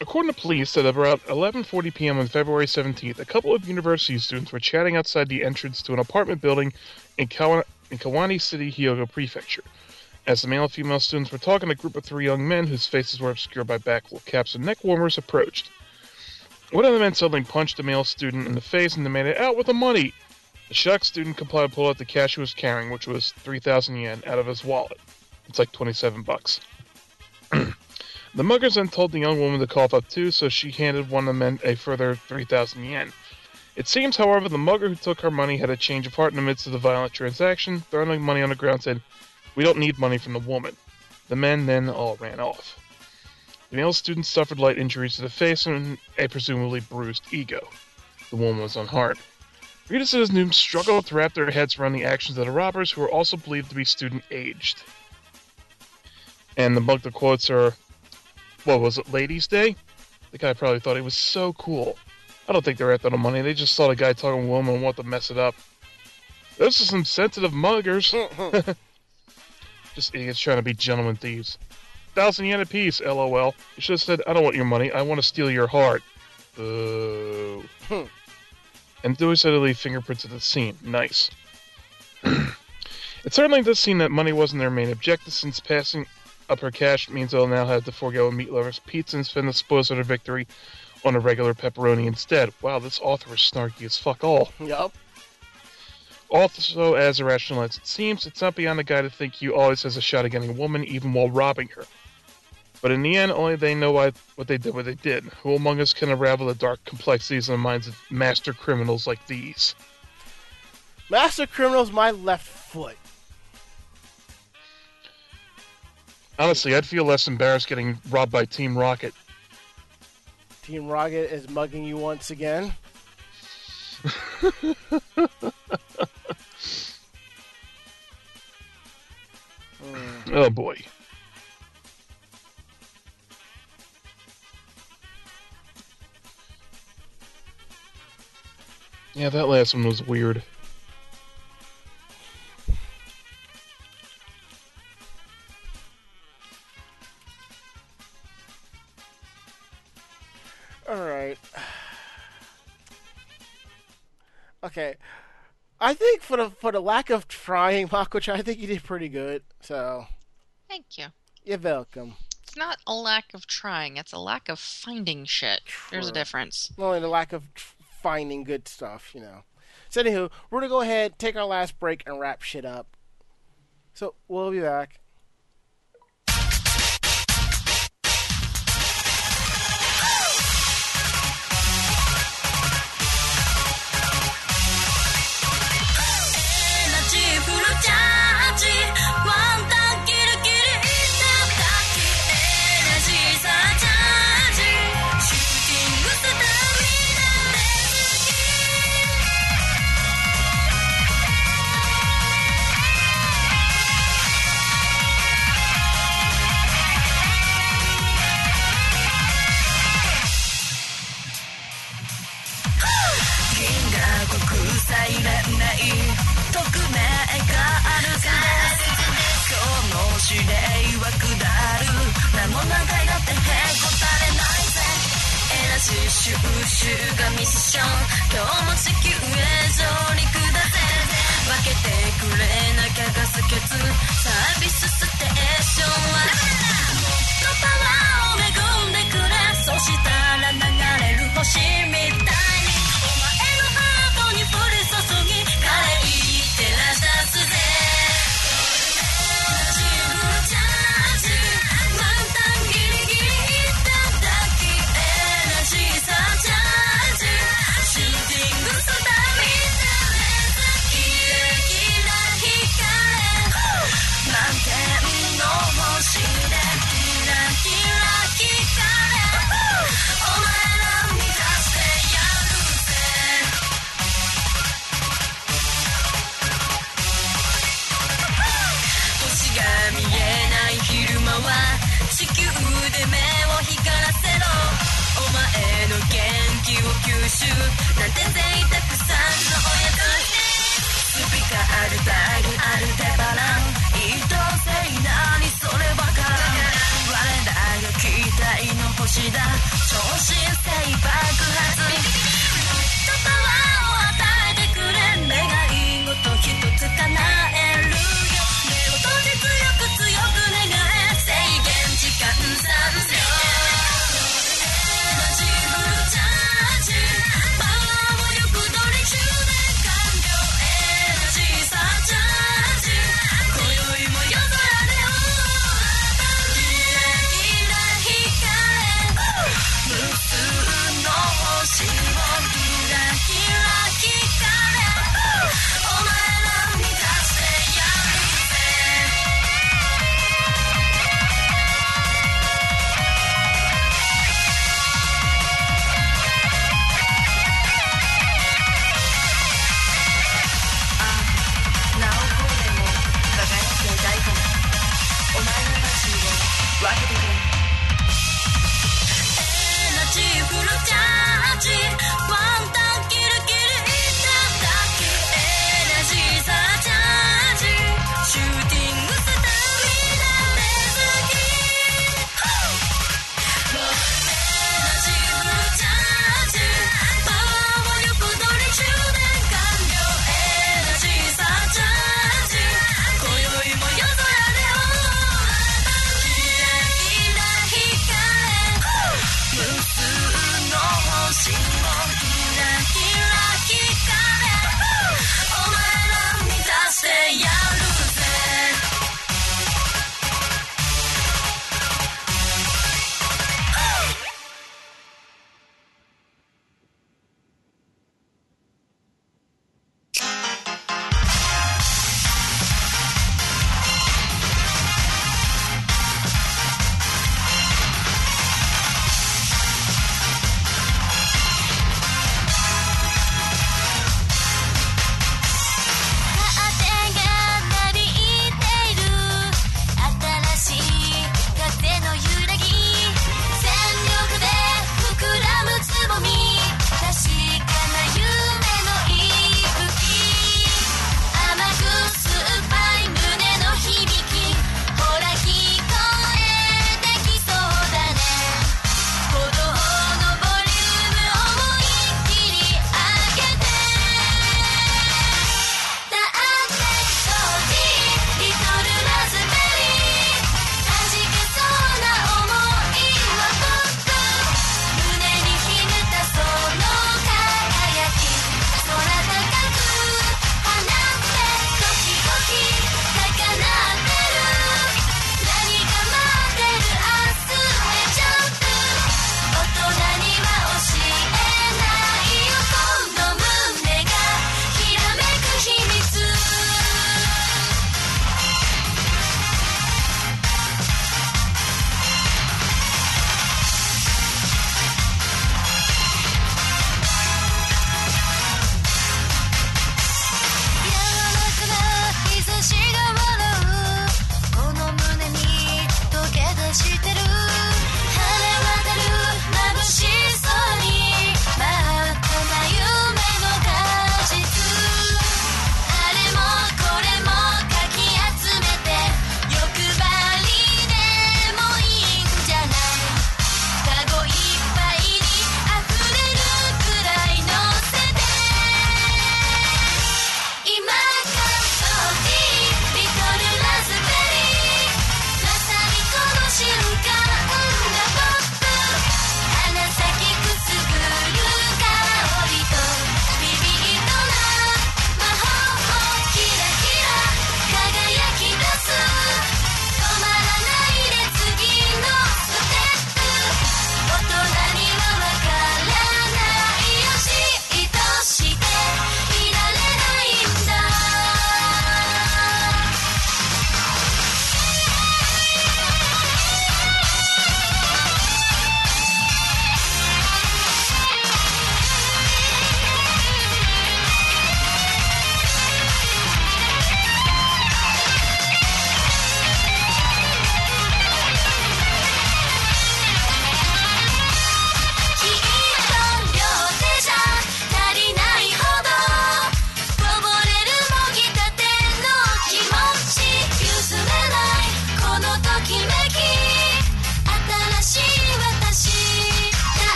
According to police, at about 11:40 p.m. on February 17th, a couple of university students were chatting outside the entrance to an apartment building in Kawani City, Hyogo Prefecture. As the male and female students were talking, a group of three young men, whose faces were obscured by backwool caps and neck warmers, approached. One of the men suddenly punched the male student in the face and demanded, "Out with the money!" The shocked student complied and pulled out the cash he was carrying, which was 3,000 yen, out of his wallet. It's like 27 bucks. The muggers then told the young woman to cough up too, so she handed one of the men a further 3,000 yen. It seems, however, the mugger who took her money had a change of heart in the midst of the violent transaction, throwing money on the ground, said, "We don't need money from the woman." The men then all ran off. The male student suffered light injuries to the face and a presumably bruised ego. The woman was unharmed. Readers of this news struggled to wrap their heads around the actions of the robbers, who were also believed to be student-aged. And the quotes are, what was it, Ladies' Day? The guy probably thought he was so cool. I don't think they were after the money. They just saw the guy talking to a woman and want to mess it up. Those are some sensitive muggers. Just idiots trying to be gentlemen thieves. 1,000 yen apiece, LOL. You should have said, "I don't want your money. I want to steal your heart." Boo. And Dewey said to leave fingerprints at the scene. Nice. It certainly does seem that money wasn't their main objective, since passing up her cash means they'll now have to forego a meat lover's pizza and spend the spoils of their victory on a regular pepperoni instead. Wow, this author is snarky as fuck all. Yup. Also, as irrational as it seems, it's not beyond a guy to think he always has a shot at getting a woman, even while robbing her. But in the end, only they know what they did, Who among us can unravel the dark complexities in the minds of master criminals like these? Master criminals, my left foot. Honestly, I'd feel less embarrassed getting robbed by Team Rocket. Team Rocket is mugging you once again. Oh boy. Yeah, that last one was weird. Alright. Okay. I think for the lack of trying, Mako-chan, I think you did pretty good. So, thank you. You're welcome. It's not a lack of trying; it's a lack of finding shit. True. There's a difference. Well, and a lack of finding good stuff, you know. So, anywho, we're gonna go ahead, take our last break, and wrap shit up. So we'll be back.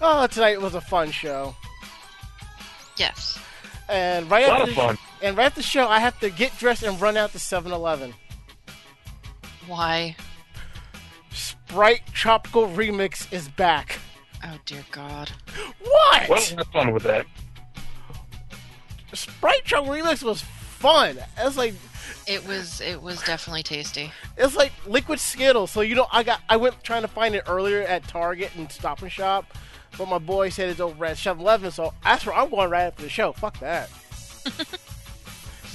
Oh, tonight was a fun show. Yes. And right after fun. And right after the show, I have to get dressed and run out to 7-Eleven. Why? Sprite Tropical Remix is back. Oh, dear God. What? What was fun with that? Sprite Tropical Remix was fun. It's like... It was definitely tasty. It's like liquid Skittles. So, you know, I went trying to find it earlier at Target and Stop and Shop, but my boy said it's over at 7-Eleven, so that's where I'm going right after the show. Fuck that.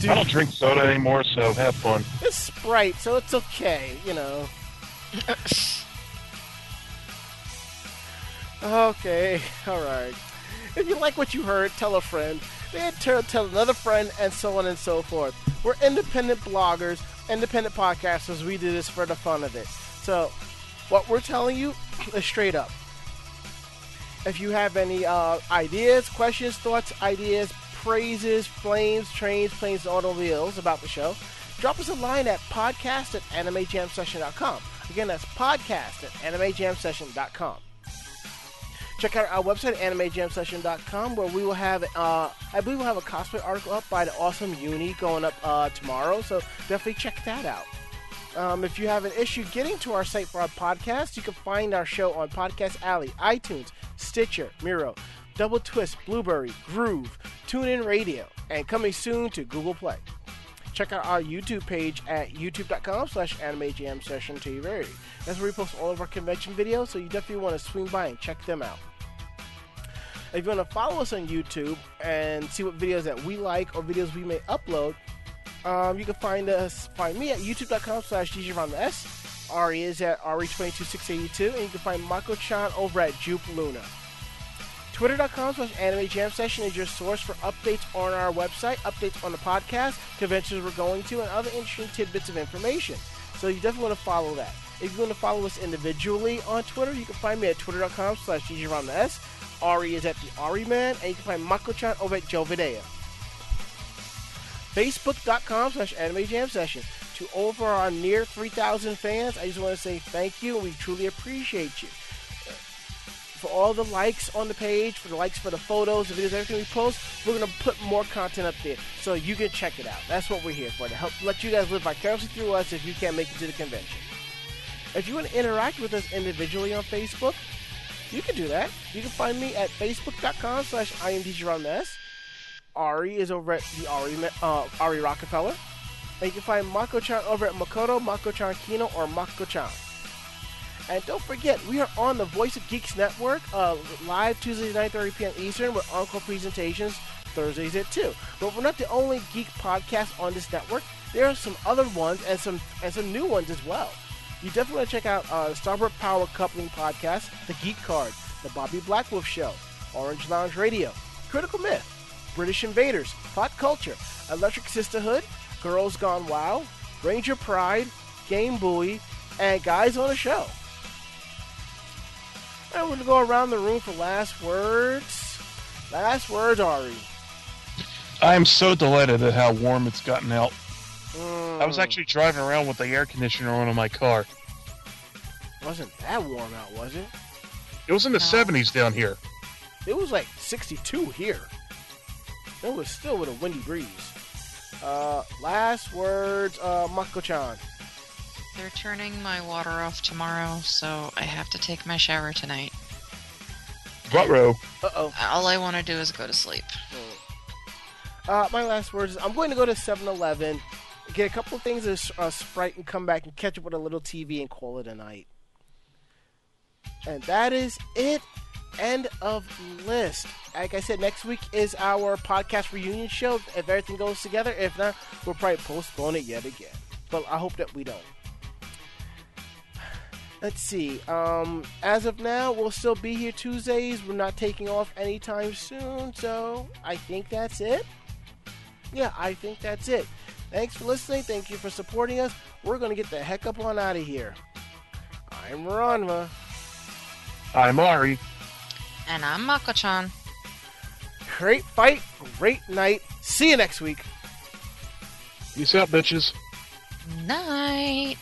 Dude, I don't drink soda anymore, so have fun. It's Sprite, so it's okay, you know. Okay, alright. If you like what you heard, tell a friend. Then tell another friend, and so on and so forth. We're independent bloggers, independent podcasters. We do this for the fun of it. So, what we're telling you is straight up. If you have any ideas, questions, thoughts, ideas, praises, flames, trains, planes, and automobiles about the show, drop us a line at podcast@animejamsession.com. Again, that's podcast@animejamsession.com. Check out our website, animejamsession.com, where we will have, I believe we'll have a cosplay article up by the awesome Uni going up tomorrow, so definitely check that out. If you have an issue getting to our site for our podcast, you can find our show on Podcast Alley, iTunes, Stitcher, Miro, Double Twist, Blueberry, Groove, TuneIn Radio, and coming soon to Google Play. Check out our YouTube page at youtube.com/animejamsession.tv. That's where we post all of our convention videos, so you definitely want to swing by and check them out. If you want to follow us on YouTube and see what videos that we like or videos we may upload, you can find me at youtube.com/DJ Ron Maes. Ari is at Ari22682, and you can find Mako-chan over at Jupe Luna. Twitter.com/AnimeJamSession is your source for updates on our website, updates on the podcast, conventions we're going to, and other interesting tidbits of information. So you definitely want to follow that. If you want to follow us individually on Twitter, you can find me at Twitter.com/DJRonMaes. Ari is at the Ari Man, and you can find Mako-chan over at Jovidea. Facebook.com/AnimeJamSession. To over our near 3,000 fans, I just want to say thank you, and we truly appreciate you. For all the likes on the page, for the likes for the photos, the videos, everything we post, we're going to put more content up there so you can check it out. That's what we're here for, to help let you guys live vicariously through us if you can't make it to the convention. If you want to interact with us individually on Facebook, you can do that. You can find me at facebook.com/IMDJRonMaes. Ari is over at the Ari Rockefeller. And you can find Mako-chan over at Makoto, Mako-chan Kino, or Mako-chan. And don't forget, we are on the Voice of Geeks Network, live Tuesdays at 9:30 p.m. Eastern, with encore presentations Thursdays at 2. But we're not the only geek podcast on this network. There are some other ones and some new ones as well. You definitely want to check out the Starboard Power Coupling Podcast, The Geek Card, The Bobby Blackwolf Show, Orange Lounge Radio, Critical Myth, British Invaders, Pop Culture, Electric Sisterhood, Girls Gone Wild, Ranger Pride, Game Buoy, and Guys on a Show. And we're going to go around the room for last words. Last words, Ari. I am so delighted at how warm it's gotten out. I was actually driving around with the air conditioner on in my car. It wasn't that warm out, was it? It was in the 70s down here. It was like 62 here. It was still with a windy breeze. Last words, Mako-chan. They're turning my water off tomorrow, so I have to take my shower tonight. Ruh-roh. Uh-oh. All I want to do is go to sleep. My last words is I'm going to go to 7-Eleven, get a couple of things of Sprite, and come back and catch up with a little TV and call it a night. And that is it. End of list. Like I said, next week is our podcast reunion show. If everything goes together, if not, we'll probably postpone it yet again. But I hope that we don't. Let's see. As of now, we'll still be here Tuesdays. We're not taking off anytime soon, so I think that's it. Yeah, I think that's it. Thanks for listening. Thank you for supporting us. We're going to get the heck up on out of here. I'm Ranma. I'm Ari. And I'm Mako-chan. Great fight. Great night. See you next week. Peace out, bitches. Night.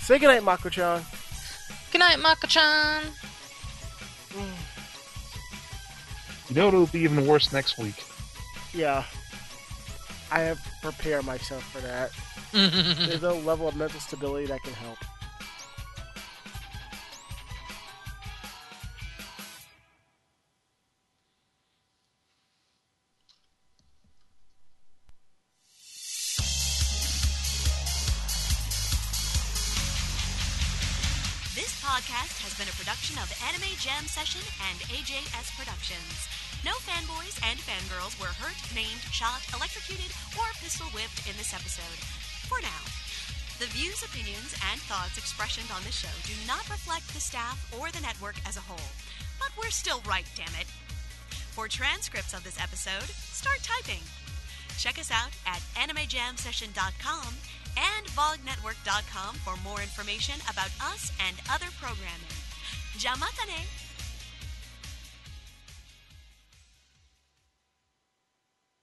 Say goodnight, Mako-chan. Goodnight, Mako-chan. You know it'll be even worse next week. Yeah. I have prepared myself for that. There's no level of mental stability that can help. Podcast has been a production of Anime Jam Session and AJS Productions. No fanboys and fangirls were hurt, maimed, shot, electrocuted, or pistol-whipped in this episode. For now. The views, opinions, and thoughts expressed on this show do not reflect the staff or the network as a whole. But we're still right, damn it. For transcripts of this episode, start typing. Check us out at animejamsession.com and vognetwork.com for more information about us and other programming. Jamatane!